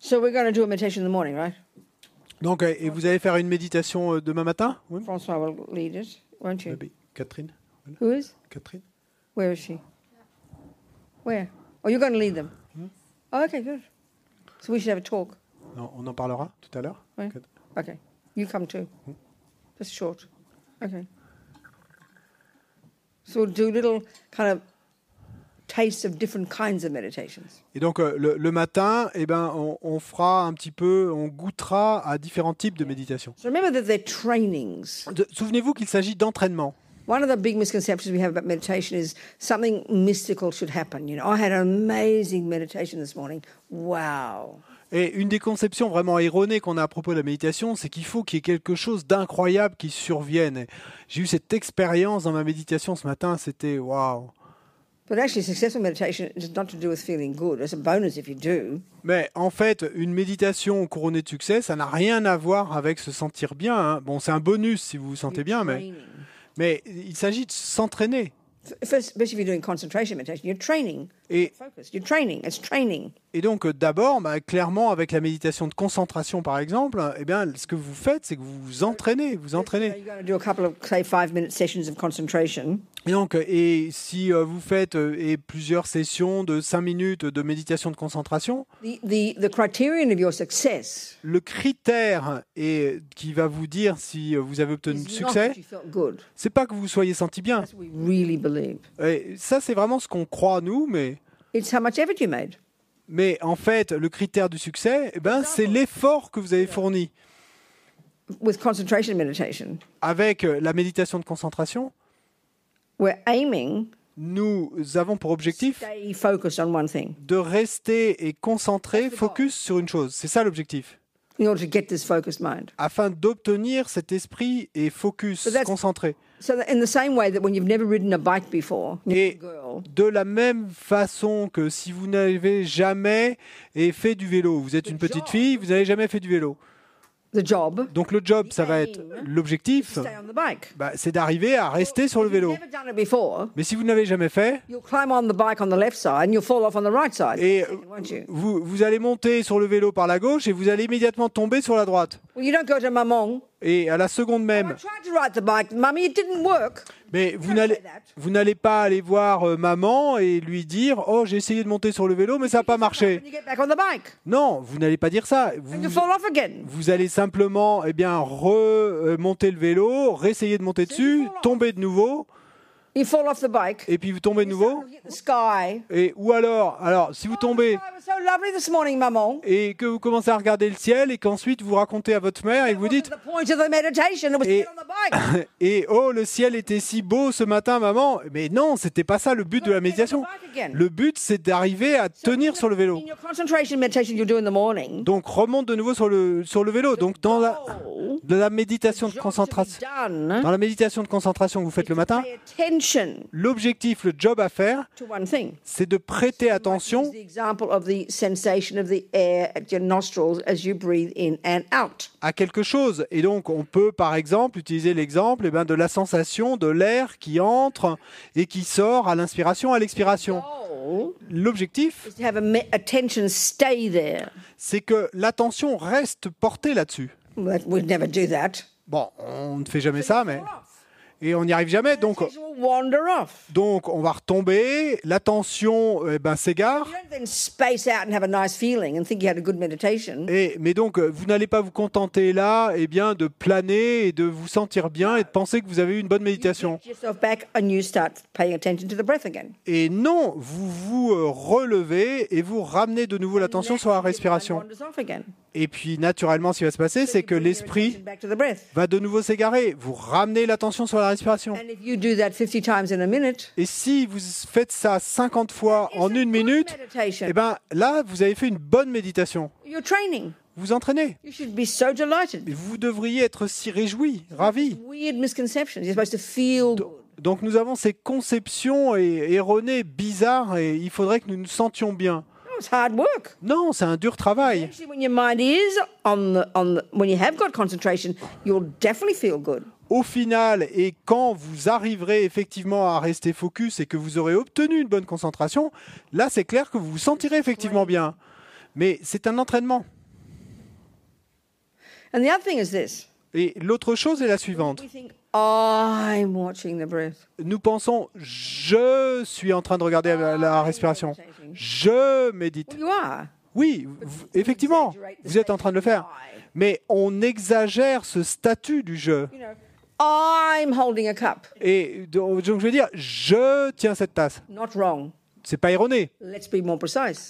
So we're going to do a meditation in the morning, right? Donc, et vous allez faire une méditation demain matin? Oui. François will lead it, won't you? Maybe. Catherine. Voilà. Who is? Catherine. Where is she? Where? Oh, you're going to lead them. Hmm? Oh, okay, good. So we should have a talk. Non, on en parlera tout à l'heure. Oui. Okay. You come too. Hmm? Just short. Okay. So we'll do little kind of tastes of different kinds of meditations. Et donc euh, le, le matin, eh ben, on, on fera un petit peu, on goûtera à différents types de méditations. So remember that they're trainings. Souvenez-vous qu'il s'agit d'entraînements. One of the big misconceptions we have about meditation is something mystical should happen. You know, I had an amazing meditation this morning. Wow. Et une des conceptions vraiment erronées qu'on a à propos de la méditation, c'est qu'il faut qu'il y ait quelque chose d'incroyable qui survienne. J'ai eu cette expérience dans ma méditation ce matin, c'était waouh. Mais en fait, une méditation couronnée de succès, ça n'a rien à voir avec se sentir bien. Hein. Bon, c'est un bonus si vous vous sentez bien, mais, mais il s'agit de s'entraîner. Et, et donc, d'abord, bah, clairement, avec la méditation de concentration, par exemple, eh bien, ce que vous faites, c'est que vous vous entraînez, vous entraînez. Et donc, et si euh, vous faites euh, et plusieurs sessions de cinq minutes de méditation de concentration, the, the, the criterion of your success, le critère est, qui va vous dire si vous avez obtenu du succès, c'est pas que vous soyez senti bien. Really et ça, c'est vraiment ce qu'on croit, nous, mais... It's how much effort you made. Mais en fait, le critère du succès, eh ben, c'est l'effort que vous avez fourni. With concentration meditation. Avec la méditation de concentration, We're aiming nous avons pour objectif de rester et concentrer, focus sur une chose. C'est ça l'objectif. Afin d'obtenir cet esprit et focus, concentré. Et de la même façon que si vous n'avez jamais fait du vélo, vous êtes une petite fille, vous n'avez jamais fait du vélo. Donc le job, ça va être l'objectif, bah, c'est d'arriver à rester sur le vélo. Mais si vous ne l'avez jamais fait, et vous, vous allez monter sur le vélo par la gauche et vous allez immédiatement tomber sur la droite. Et à la seconde même. Mais vous n'allez pas aller voir euh, maman et lui dire « Oh, j'ai essayé de monter sur le vélo, mais ça n'a pas marché. » Non, vous n'allez pas dire ça. Vous, vous allez simplement eh bien, remonter le vélo, réessayer de monter dessus, tomber de nouveau. Et puis vous tombez de nouveau. Et, ou alors, alors, si vous tombez et que vous commencez à regarder le ciel et qu'ensuite vous racontez à votre mère et vous dites et, et oh, le ciel était si beau ce matin, maman. Mais non, c'était pas ça le but de la méditation. Le but, c'est d'arriver à tenir sur le vélo. Donc remonte de nouveau sur le, sur le vélo. Donc dans la, dans la méditation de concentration, dans la méditation de concentration que vous faites le matin, l'objectif, le job à faire, c'est de prêter attention. À quelque chose. Et donc, on peut, par exemple, utiliser l'exemple eh ben, de la sensation de l'air qui entre et qui sort à l'inspiration, à l'expiration. L'objectif, c'est que l'attention reste portée là-dessus. Bon, on ne fait jamais ça, mais... et on n'y arrive jamais. Donc, donc on va retomber, l'attention eh ben, s'égare. Et, mais donc, vous n'allez pas vous contenter là eh bien, de planer et de vous sentir bien et de penser que vous avez eu une bonne méditation. Et non, vous vous relevez et vous ramenez de nouveau l'attention sur la respiration. Et puis, naturellement, ce qui va se passer, c'est que l'esprit va de nouveau s'égarer. Vous ramenez l'attention sur la respiration. Et si vous faites ça cinquante fois en une minute, eh ben, là, vous avez fait une bonne méditation. Vous entraînez. Vous devriez être si réjoui, ravi. Donc, nous avons ces conceptions erronées, bizarres, et il faudrait que nous nous sentions bien. Non, c'est un dur travail. Au final, et quand vous arriverez effectivement à rester focus et que vous aurez obtenu une bonne concentration, là, c'est clair que vous vous sentirez effectivement bien. Mais c'est un entraînement. Et l'autre chose est la suivante. Nous pensons, je suis en train de regarder la respiration. Je médite. Oui, vous, effectivement, vous êtes en train de le faire. Mais on exagère ce statut du je. Et donc je vais dire, je tiens cette tasse. C'est pas erroné. Mais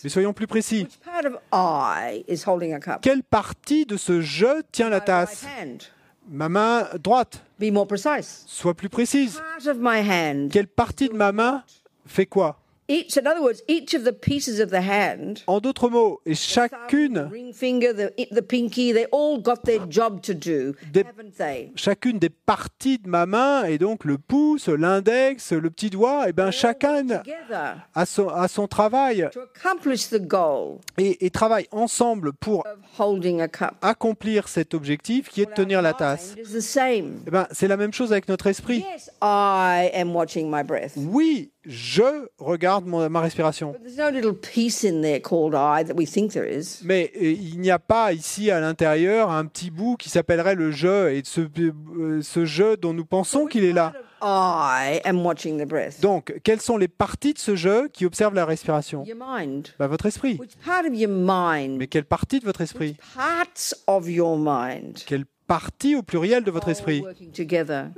soyons plus précis. Quelle partie de ce je tient la tasse? Ma main droite. Sois plus précise. Quelle partie de ma main fait quoi? En d'autres mots, et chacune des, chacune des parties de ma main, et donc le pouce, l'index, le petit doigt, et ben chacun a son, a son travail et, et travaille ensemble pour accomplir cet objectif qui est de tenir la tasse. Et ben, c'est la même chose avec notre esprit. Oui, je regarde mon, ma respiration. Mais il n'y a pas ici à l'intérieur un petit bout qui s'appellerait le je et ce, ce je dont nous pensons qu'il est là. Donc, quelles sont les parties de ce je qui observent la respiration? Bah, votre esprit. Mais quelle partie de votre esprit? Quelle partie au pluriel de votre esprit?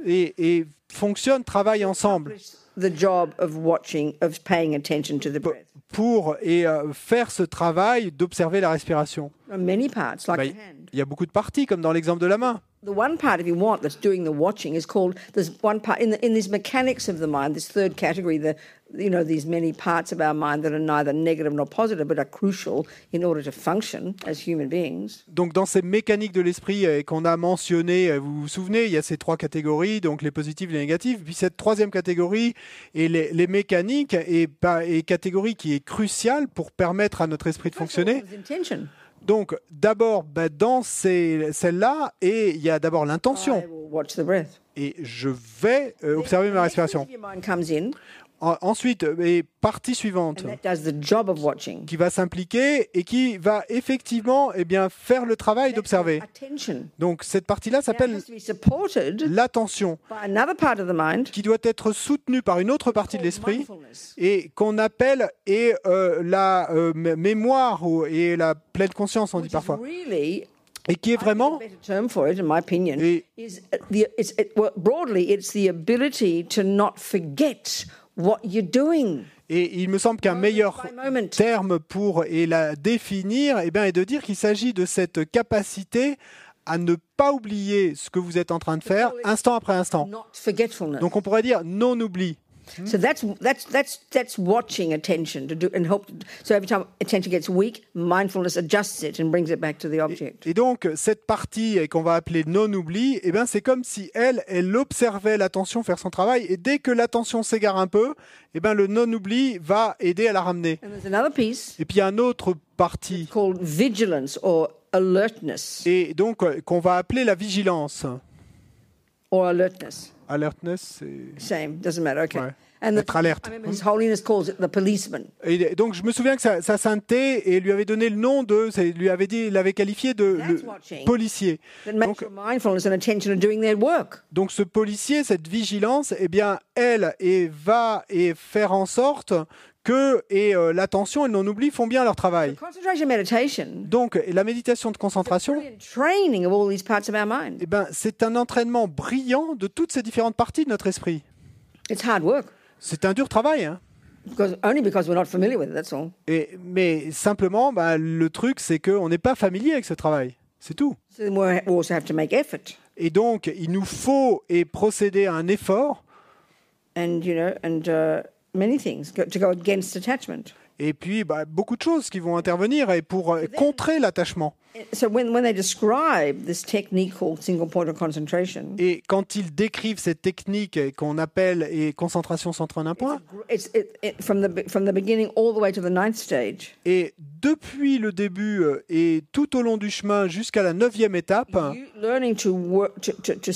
Et, et fonctionne, travaille ensemble. The job of watching, of paying attention to the breath. Pour et euh, faire ce travail d'observer la respiration. Many parts, like bah, the hand. Il y a beaucoup de parties, comme dans l'exemple de la main. The one part, if you want, that's doing the watching is called. There's one part in the, in these mechanics of the mind. This third category, the you know these many parts of our mind that are neither negative nor positive, but are crucial in order to function as human beings. Donc dans ces mécaniques de l'esprit eh, qu'on a mentionnées, vous vous souvenez, il y a ces trois catégories, donc les positives, les négatives, puis cette troisième catégorie et les, les mécaniques et, et catégorie qui est cruciale pour permettre à notre esprit de fonctionner. Donc, d'abord, bah, dans celle-là, et il y a d'abord l'intention. Et je vais euh, observer ma respiration. En, ensuite, et partie suivante, qui va s'impliquer et qui va effectivement eh bien, faire le travail d'observer. Donc, cette partie-là s'appelle l'attention, qui doit être soutenue par une autre partie de l'esprit et qu'on appelle et, euh, la euh, mémoire et la pleine conscience, on dit parfois. Et qui est vraiment, et, What you're doing. Et il me semble qu'un meilleur terme pour et la définir eh bien, est de dire qu'il s'agit de cette capacité à ne pas oublier ce que vous êtes en train de faire instant après instant. Donc on pourrait dire non-oubli. So that's that's that's that's watching attention to do and hope. So every time attention gets weak, mindfulness adjusts it and brings it back to the object. Et, et donc cette partie qu'on va appeler non-oubli, eh ben c'est comme si elle elle observait l'attention faire son travail et dès que l'attention s'égare un peu, eh ben le non-oubli va aider à la ramener. And there's another piece. Et puis il y a une autre partie called vigilance or alertness. Et donc qu'on va appeler la vigilance. Or alertness. Alertness, c'est... Same, doesn't matter, okay. Ouais. être alerte. His Holiness calls it the policeman. Et donc je me souviens que sa, sa sainteté et lui avait donné le nom de, ça, lui avait dit, l'avait qualifié de le policier. Donc, donc ce policier, cette vigilance, eh bien elle et va et faire en sorte que et euh, l'attention et le non-oubli font bien leur travail. Donc, la méditation de concentration, eh ben, c'est un entraînement brillant de toutes ces différentes parties de notre esprit. C'est un dur travail. Hein. Because, only because we're not familiar with it, that's all. Et, mais simplement, bah, le truc, c'est qu'on n'est pas familier avec ce travail. C'est tout. So we also have to make effort. Et donc, il nous faut et procéder à un effort. And, you know, and, uh... many things to go against attachment. Et puis bah, beaucoup de choses qui vont intervenir et pour euh, contrer l'attachement. So when, when they describe this technique called single point of concentration, et quand ils décrivent cette technique qu'on appelle et concentration centrée en un point, it's, it, it, from the from the beginning all the way to the ninth stage. Et depuis le début et tout au long du chemin jusqu'à la neuvième étape. Learning to work to, to, to,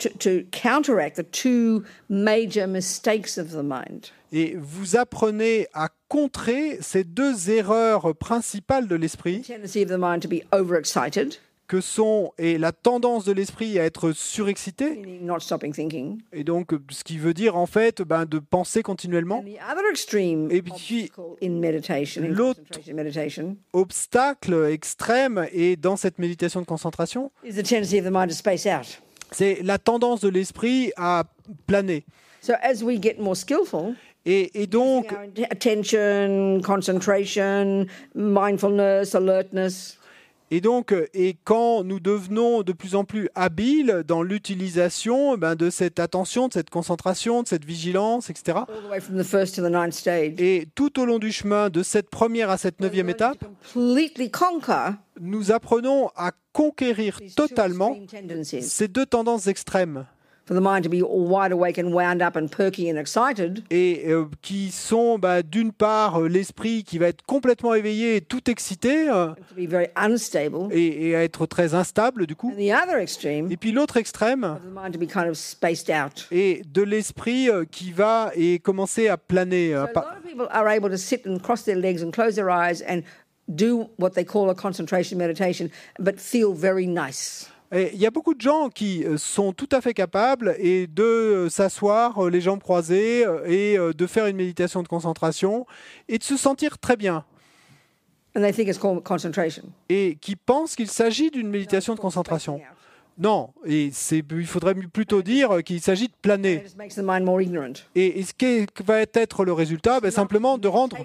To, to counteract the two major mistakes of the mind. Et vous apprenez à contrer ces deux erreurs principales de l'esprit, the tendency of the mind to be overexcited, que sont et la tendance de l'esprit à être surexcité, not stopping thinking, et donc ce qui veut dire en fait ben, de penser continuellement. And the other extreme, et puis l'autre obstacle extrême et dans cette méditation de concentration, is the tendency of the mind to space out. C'est la tendance de l'esprit à planer. So as we get more skillful, et, et donc, attention, concentration, mindfulness, alertness. Et donc, et quand nous devenons de plus en plus habiles dans l'utilisation ben, de cette attention, de cette concentration, de cette vigilance, et cetera. Et tout au long du chemin, de cette première à cette neuvième étape, nous apprenons à conquérir totalement ces deux tendances extrêmes. Et euh, qui sont bah, d'une part l'esprit qui va être complètement éveillé et tout excité euh, et, et à être très instable du coup, et puis l'autre extrême et de l'esprit euh, qui va et commencer à planer euh, pa- do what they call a concentration meditation, but feel very nice. Il y a beaucoup de gens qui sont tout à fait capables et de s'asseoir les jambes croisées et de faire une méditation de concentration et de se sentir très bien. And they think it's called concentration. Et qui pensent qu'il s'agit d'une méditation de concentration. Non, et c'est, il faudrait plutôt dire qu'il s'agit de planer. Et, et ce qui va être le résultat, ben, simplement de rendre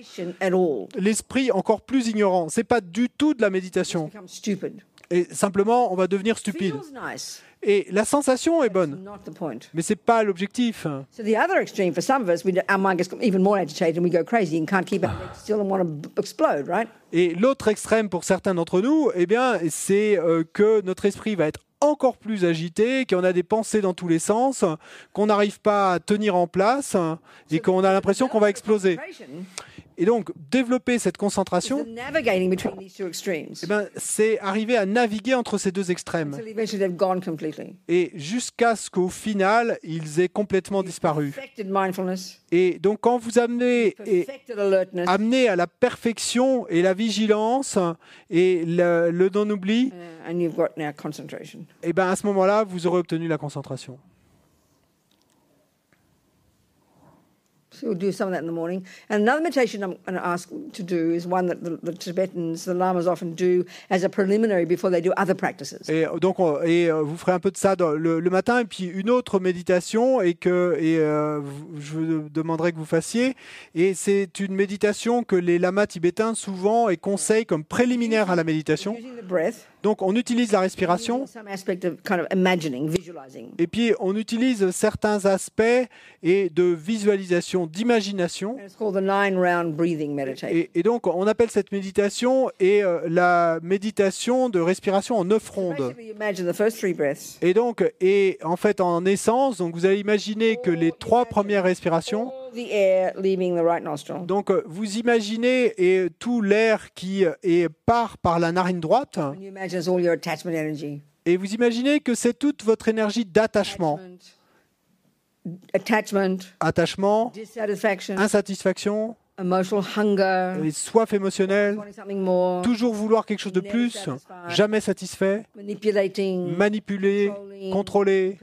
l'esprit encore plus ignorant. Ce n'est pas du tout de la méditation. Et simplement, on va devenir stupide. Et la sensation est bonne, mais ce n'est pas l'objectif. Et l'autre extrême pour certains d'entre nous, eh bien, c'est euh, que notre esprit va être encore plus agité, qu'on a des pensées dans tous les sens, qu'on n'arrive pas à tenir en place et qu'on a l'impression qu'on va exploser. Et donc, développer cette concentration, eh ben, c'est arriver à naviguer entre ces deux extrêmes. Et jusqu'à ce qu'au final, ils aient complètement disparu. Et donc, quand vous amenez, et, amenez à la perfection et la vigilance et le, le non-oubli, eh ben, à ce moment-là, vous aurez obtenu la concentration. So we'll do some of that in the morning. And another meditation I'm going to ask to do is one that the, the Tibetans, the lamas often do as a preliminary before they do other practices. Et donc et vous ferez un peu de ça dans, le, le matin et puis une autre méditation et que et euh, je vous demanderai que vous fassiez et c'est une méditation que les lamas tibétains souvent et conseillent comme préliminaire à la méditation. Donc on utilise la respiration et puis on utilise certains aspects et de visualisation, d'imagination. Et, et donc on appelle cette méditation et euh, la méditation de respiration en neuf rondes. Et donc et en fait en essence, donc vous allez imaginer que les trois premières respirations. Donc, vous imaginez et tout l'air qui est part par la narine droite. Et vous imaginez que c'est toute votre énergie d'attachement. Attachment, attachement, insatisfaction, emotional hunger, et soif émotionnelle, toujours vouloir quelque chose de plus, jamais satisfait, manipuler, contrôler,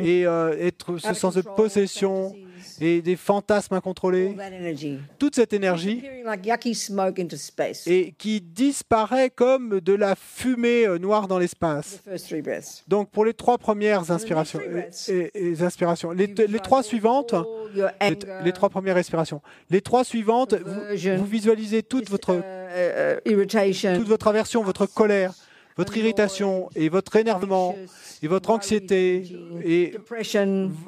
et euh, être ce sens de possession, et des fantasmes incontrôlés, toute cette énergie, et qui disparaît comme de la fumée noire dans l'espace. Donc pour les trois premières inspirations, et, et, et inspirations. Les, les trois suivantes, les, les trois premières respirations, les trois suivantes, vous, vous visualisez toute votre, toute votre aversion, votre colère, votre irritation et votre énervement et votre anxiété et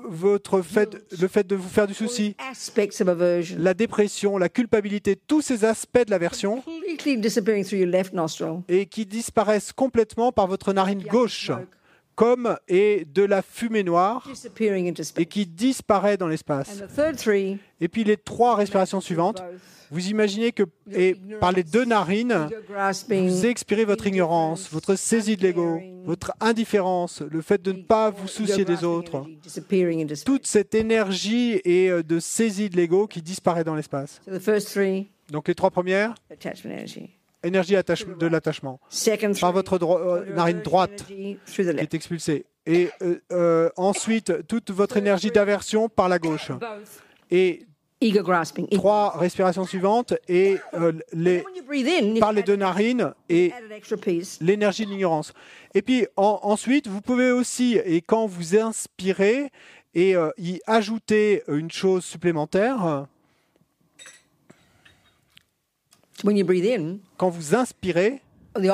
votre fait, le fait de vous faire du souci, la dépression, la culpabilité, tous ces aspects de l'aversion et qui disparaissent complètement par votre narine gauche comme et de la fumée noire et qui disparaît dans l'espace. Et puis les trois respirations suivantes, vous imaginez que et par les deux narines, vous expirez votre ignorance, votre saisie de l'ego, votre indifférence, le fait de ne pas vous soucier des autres, toute cette énergie et de saisie de l'ego qui disparaît dans l'espace. Donc les trois premières, énergie de l'attachement, par votre dro- narine droite qui est expulsée, et euh, euh, ensuite toute votre énergie d'aversion par la gauche. Et trois respirations suivantes et euh, les, par les deux narines et l'énergie de l'ignorance. Et puis en, ensuite, vous pouvez aussi, et quand vous inspirez, et euh, y ajouter une chose supplémentaire. Quand vous inspirez, when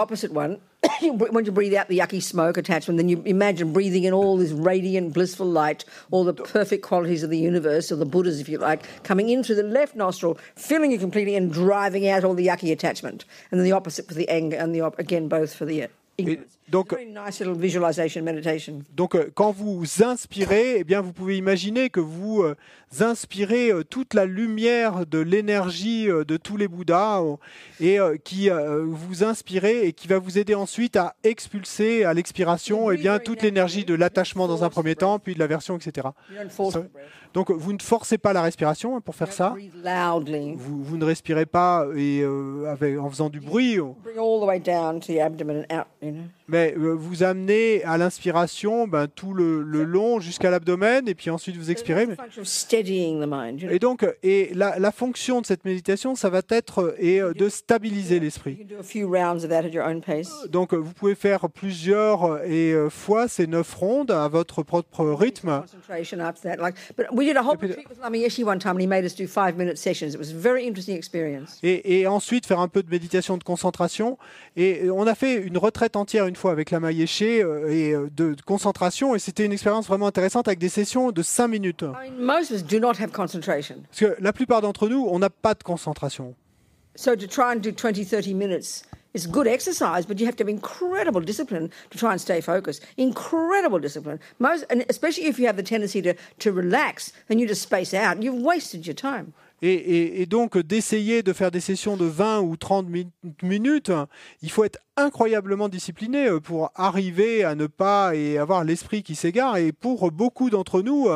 you breathe out the yucky smoke attachment, then you imagine breathing in all this radiant, blissful light, all the perfect qualities of the universe, or the Buddhas, if you like, coming in through the left nostril, filling you completely and driving out all the yucky attachment. And then the opposite for the anger, and the op- again, both for the ignorance. Donc, very nice little visualization meditation. Donc, quand vous inspirez, eh bien, vous pouvez imaginer que vous euh, inspirez euh, toute la lumière de l'énergie euh, de tous les Bouddhas euh, et euh, qui euh, vous inspirez et qui va vous aider ensuite à expulser à l'expiration eh bien, toute l'énergie de l'attachement dans un premier temps, puis de l'aversion, et cetera. Donc, vous ne forcez pas la respiration pour faire ça. Vous, vous ne respirez pas et, euh, avec, en faisant du bruit. Mais euh, vous amenez à l'inspiration ben, tout le, le long jusqu'à l'abdomen et puis ensuite vous expirez. Et donc, et la, la fonction de cette méditation, ça va être et, de stabiliser l'esprit. Donc, vous pouvez faire plusieurs et, euh, fois ces neuf rondes à votre propre rythme. Et, et ensuite, faire un peu de méditation de concentration. Et on a fait une retraite entière une fois avec Lama Yeshe euh, et euh, de, de concentration et c'était une expérience vraiment intéressante avec des sessions de cinq minutes. Parce que la plupart d'entre nous, on n'a pas de concentration. So to try and do twenty to thirty minutes is good exercise, but you have to have incredible discipline to try and stay focused. Incredible discipline. Most, and especially if you have the tendency to, to relax and you just space out, you've wasted your time. Et, et, et donc, d'essayer de faire des sessions de vingt ou trente minutes, il faut être incroyablement discipliné pour arriver à ne pas et avoir l'esprit qui s'égare. Et pour beaucoup d'entre nous,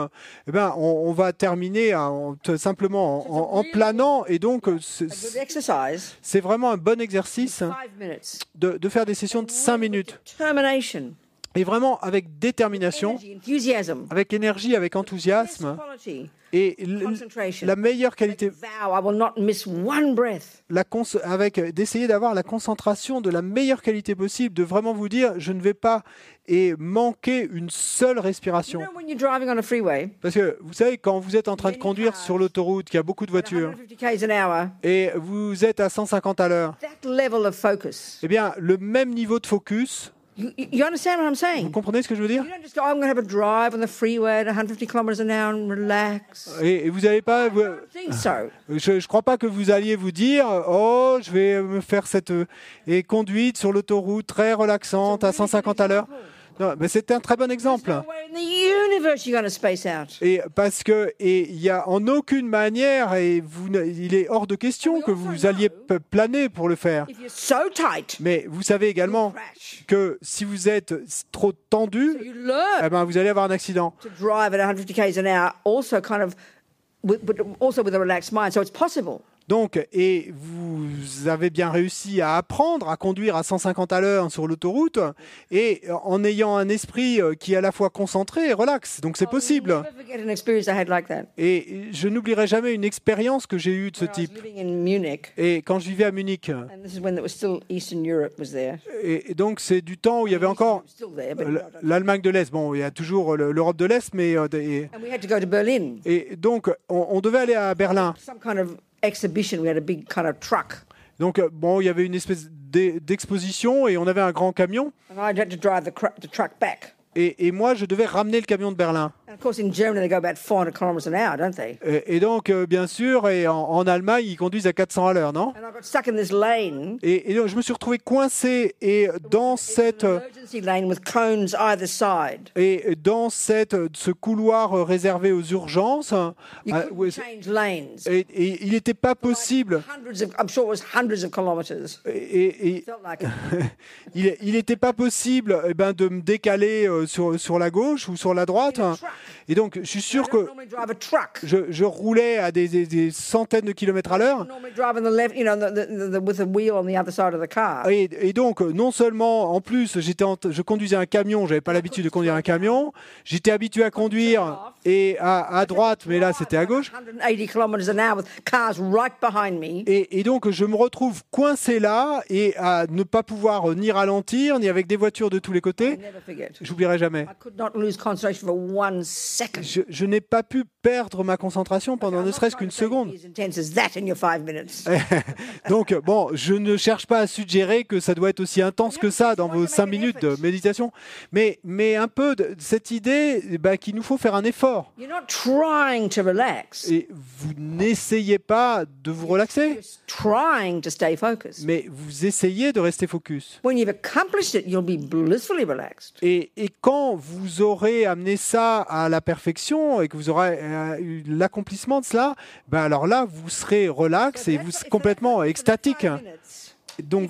eh ben, on, on va terminer à, on, simplement en, en, en planant. Et donc, c'est, c'est vraiment un bon exercice de, de faire des sessions de cinq minutes. Et vraiment avec détermination, avec énergie, avec enthousiasme. Et la meilleure qualité, la cons- avec d'essayer d'avoir la concentration de la meilleure qualité possible, de vraiment vous dire, je ne vais pas et manquer une seule respiration. Parce que vous savez, quand vous êtes en train de conduire sur l'autoroute, qu'il y a beaucoup de voitures, et vous êtes à cent cinquante à l'heure, eh bien, le même niveau de focus. You understand what I'm saying? Vous comprenez ce que je veux dire? You don't just go, I'm going to have a drive on the freeway at one hundred fifty kilometers an hour and relax. Et, et vous n'allez pas. Vous, I don't think so. Je ne crois pas que vous alliez vous dire, oh, je vais me faire cette et conduite sur l'autoroute très relaxante à cent cinquante à l'heure. Non, mais c'était un très bon exemple. Et parce que, et il y a en aucune manière, et vous, il est hors de question que vous alliez planer pour le faire. Mais vous savez également que si vous êtes trop tendu, eh ben vous allez avoir un accident. Donc, et vous avez bien réussi à apprendre à conduire à cent cinquante à l'heure sur l'autoroute et en ayant un esprit qui est à la fois concentré et relax. Donc, c'est possible. Et je n'oublierai jamais une expérience que j'ai eue de ce type. Et quand je vivais à Munich. Et donc, c'est du temps où il y avait encore l'Allemagne de l'Est. Bon, il y a toujours l'Europe de l'Est, mais... Et donc, on, on devait aller à Berlin. Donc, bon, il y avait une espèce d'exposition et on avait un grand camion. Et, et moi, je devais ramener le camion de Berlin. Et, et donc, euh, bien sûr, et en, en Allemagne, ils conduisent à quatre cents à l'heure, non? Et, et donc, je me suis retrouvé coincé et dans cette et dans cette ce couloir réservé aux urgences. À, et, et il n'était pas possible. Et, et, et, il n'était pas possible, eh ben, de me décaler euh, sur sur la gauche ou sur la droite. Et donc, je suis sûr que je, je roulais à des, des, des centaines de kilomètres à l'heure. Et, et donc, non seulement, en plus, j'étais en, je conduisais un camion, je n'avais pas l'habitude de conduire un camion. J'étais habitué à conduire et à, à droite, mais là, c'était à gauche. Et, et donc, je me retrouve coincé là et à ne pas pouvoir ni ralentir, ni avec des voitures de tous les côtés. J'oublierai jamais. Je, je n'ai pas pu perdre ma concentration pendant ne serait-ce qu'une seconde. Donc, bon, je ne cherche pas à suggérer que ça doit être aussi intense que ça dans vos cinq minutes de méditation, mais, mais un peu de cette idée bah, qu'il nous faut faire un effort. Et vous n'essayez pas de vous relaxer, mais vous essayez de rester focus. Et, et quand vous aurez amené ça à la perfection et que vous aurez eu l'accomplissement de cela, ben alors là, vous serez relax et vous serez complètement extatique. Donc,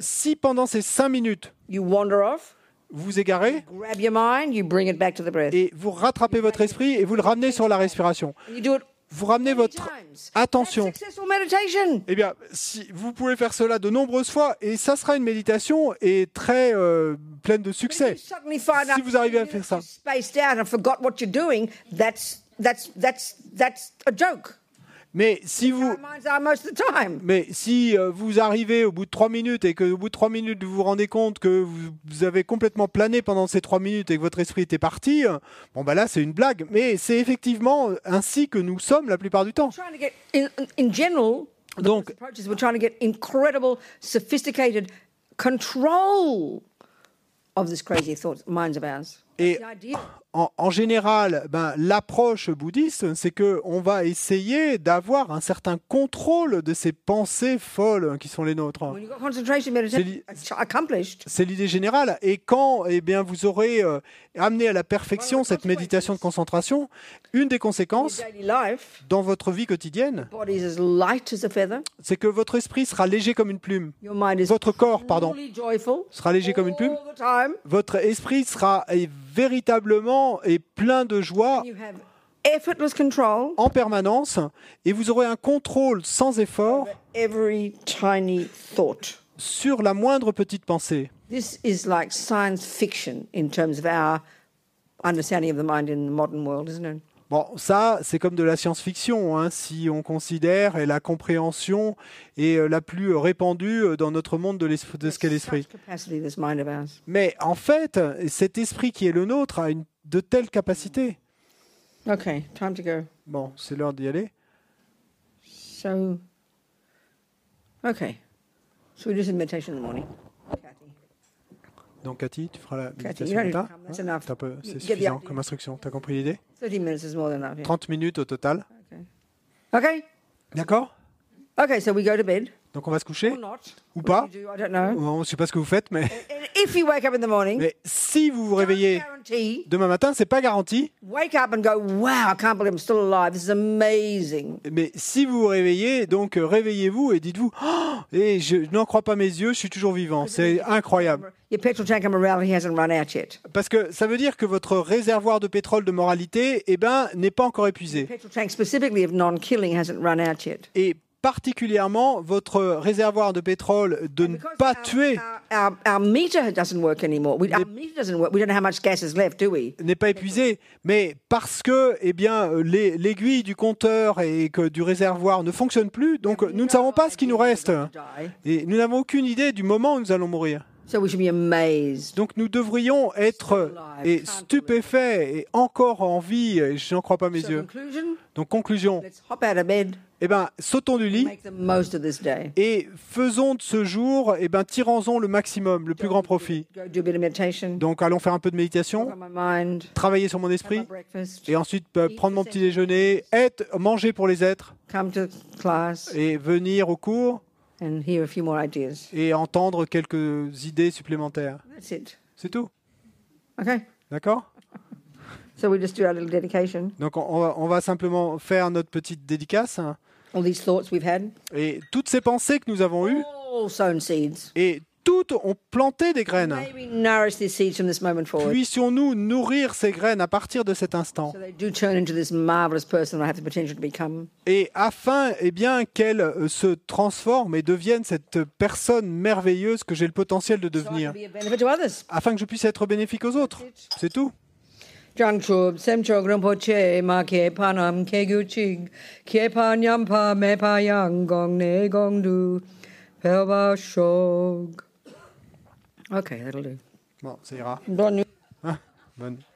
si pendant ces cinq minutes, vous égarez et vous rattrapez votre esprit et vous le ramenez sur la respiration. Vous ramenez votre attention. Eh bien, si vous pouvez faire cela de nombreuses fois, et ça sera une méditation et très euh, pleine de succès. Si vous arrivez à faire ça. Mais si vous, mais si vous arrivez au bout de trois minutes et que au bout de trois minutes vous vous rendez compte que vous avez complètement plané pendant ces trois minutes et que votre esprit était parti, bon bah là c'est une blague. Mais c'est effectivement ainsi que nous sommes la plupart du temps. Donc, et en, en général, ben, l'approche bouddhiste, c'est qu'on va essayer d'avoir un certain contrôle de ces pensées folles qui sont les nôtres. C'est l'idée générale. Et quand eh bien, vous aurez euh, amené à la perfection cette méditation de concentration, une des conséquences dans votre vie quotidienne, c'est que votre esprit sera léger comme une plume. Votre corps, pardon, sera léger comme une plume. Votre esprit sera eh, véritablement et plein de joie en permanence, et vous aurez un contrôle sans effort sur la moindre petite pensée. Bon, ça, c'est comme de la science-fiction, hein, si on considère et la compréhension est la plus répandue dans notre monde de, de ce qu'est l'esprit. Mais en fait, cet esprit qui est le nôtre a une, de telles capacités. Okay, time to go. Bon, c'est l'heure d'y aller. So, okay. So we do some meditation in the morning. Donc, Cathy, tu feras la méditation le matin. C'est suffisant comme instruction. Tu as compris l'idée? trente minutes au total. Okay. D'accord? Okay, so we go to bed. Donc, on va se coucher. Ou pas. Je ne sais pas ce que vous faites, mais... If you wake up in the morning, mais si vous vous réveillez demain matin, c'est pas garanti. Wake up and go, wow, I can't believe I'm still alive. This is amazing. Mais si vous vous réveillez, donc réveillez-vous et dites-vous, oh, et je n'en crois pas mes yeux, je suis toujours vivant. C'est incroyable. Your petrol tank of morality hasn't run out yet. Parce que ça veut dire que votre réservoir de pétrole de moralité, eh ben, n'est pas encore épuisé. Your petrol tank specifically of non-killing hasn't run out yet. Et particulièrement votre réservoir de pétrole de ne pas tuer n'est pas épuisé, mais parce que eh bien, les, l'aiguille du compteur et que du réservoir ne fonctionne plus, donc nous ne savons pas ce qui nous reste. Et nous n'avons aucune idée du moment où nous allons mourir. Donc nous devrions être et stupéfaits et encore en vie, et je n'en crois pas mes yeux. Donc conclusion, eh ben, sautons du lit et faisons de ce jour, eh ben, tirons-en le maximum, le plus grand profit. Donc allons faire un peu de méditation, travailler sur mon esprit et ensuite euh, prendre mon petit déjeuner, être, manger pour les êtres et venir au cours. And hear a few more ideas. Et entendre quelques idées supplémentaires. C'est tout. Okay. D'accord. So we just do our little dedication. Donc on, on, va, on va simplement faire notre petite dédicace. All these thoughts we've had. Et toutes ces pensées que nous avons eues. All sown seeds. Et toutes ont planté des graines. Puissions-nous nourrir ces graines à partir de cet instant. Et afin eh bien, qu'elles se transforment et deviennent cette personne merveilleuse que j'ai le potentiel de devenir. Afin que je puisse être bénéfique aux autres. C'est tout. Janchub, Semcho Grumpoche, Make Panam, Keguchig, Kiepan Yampa, Mepayang, Gong Ne Gongdu, Pelbashog. Ok, that'll do. Bon, ça ira. Bonne nuit. Ah, bonne nuit.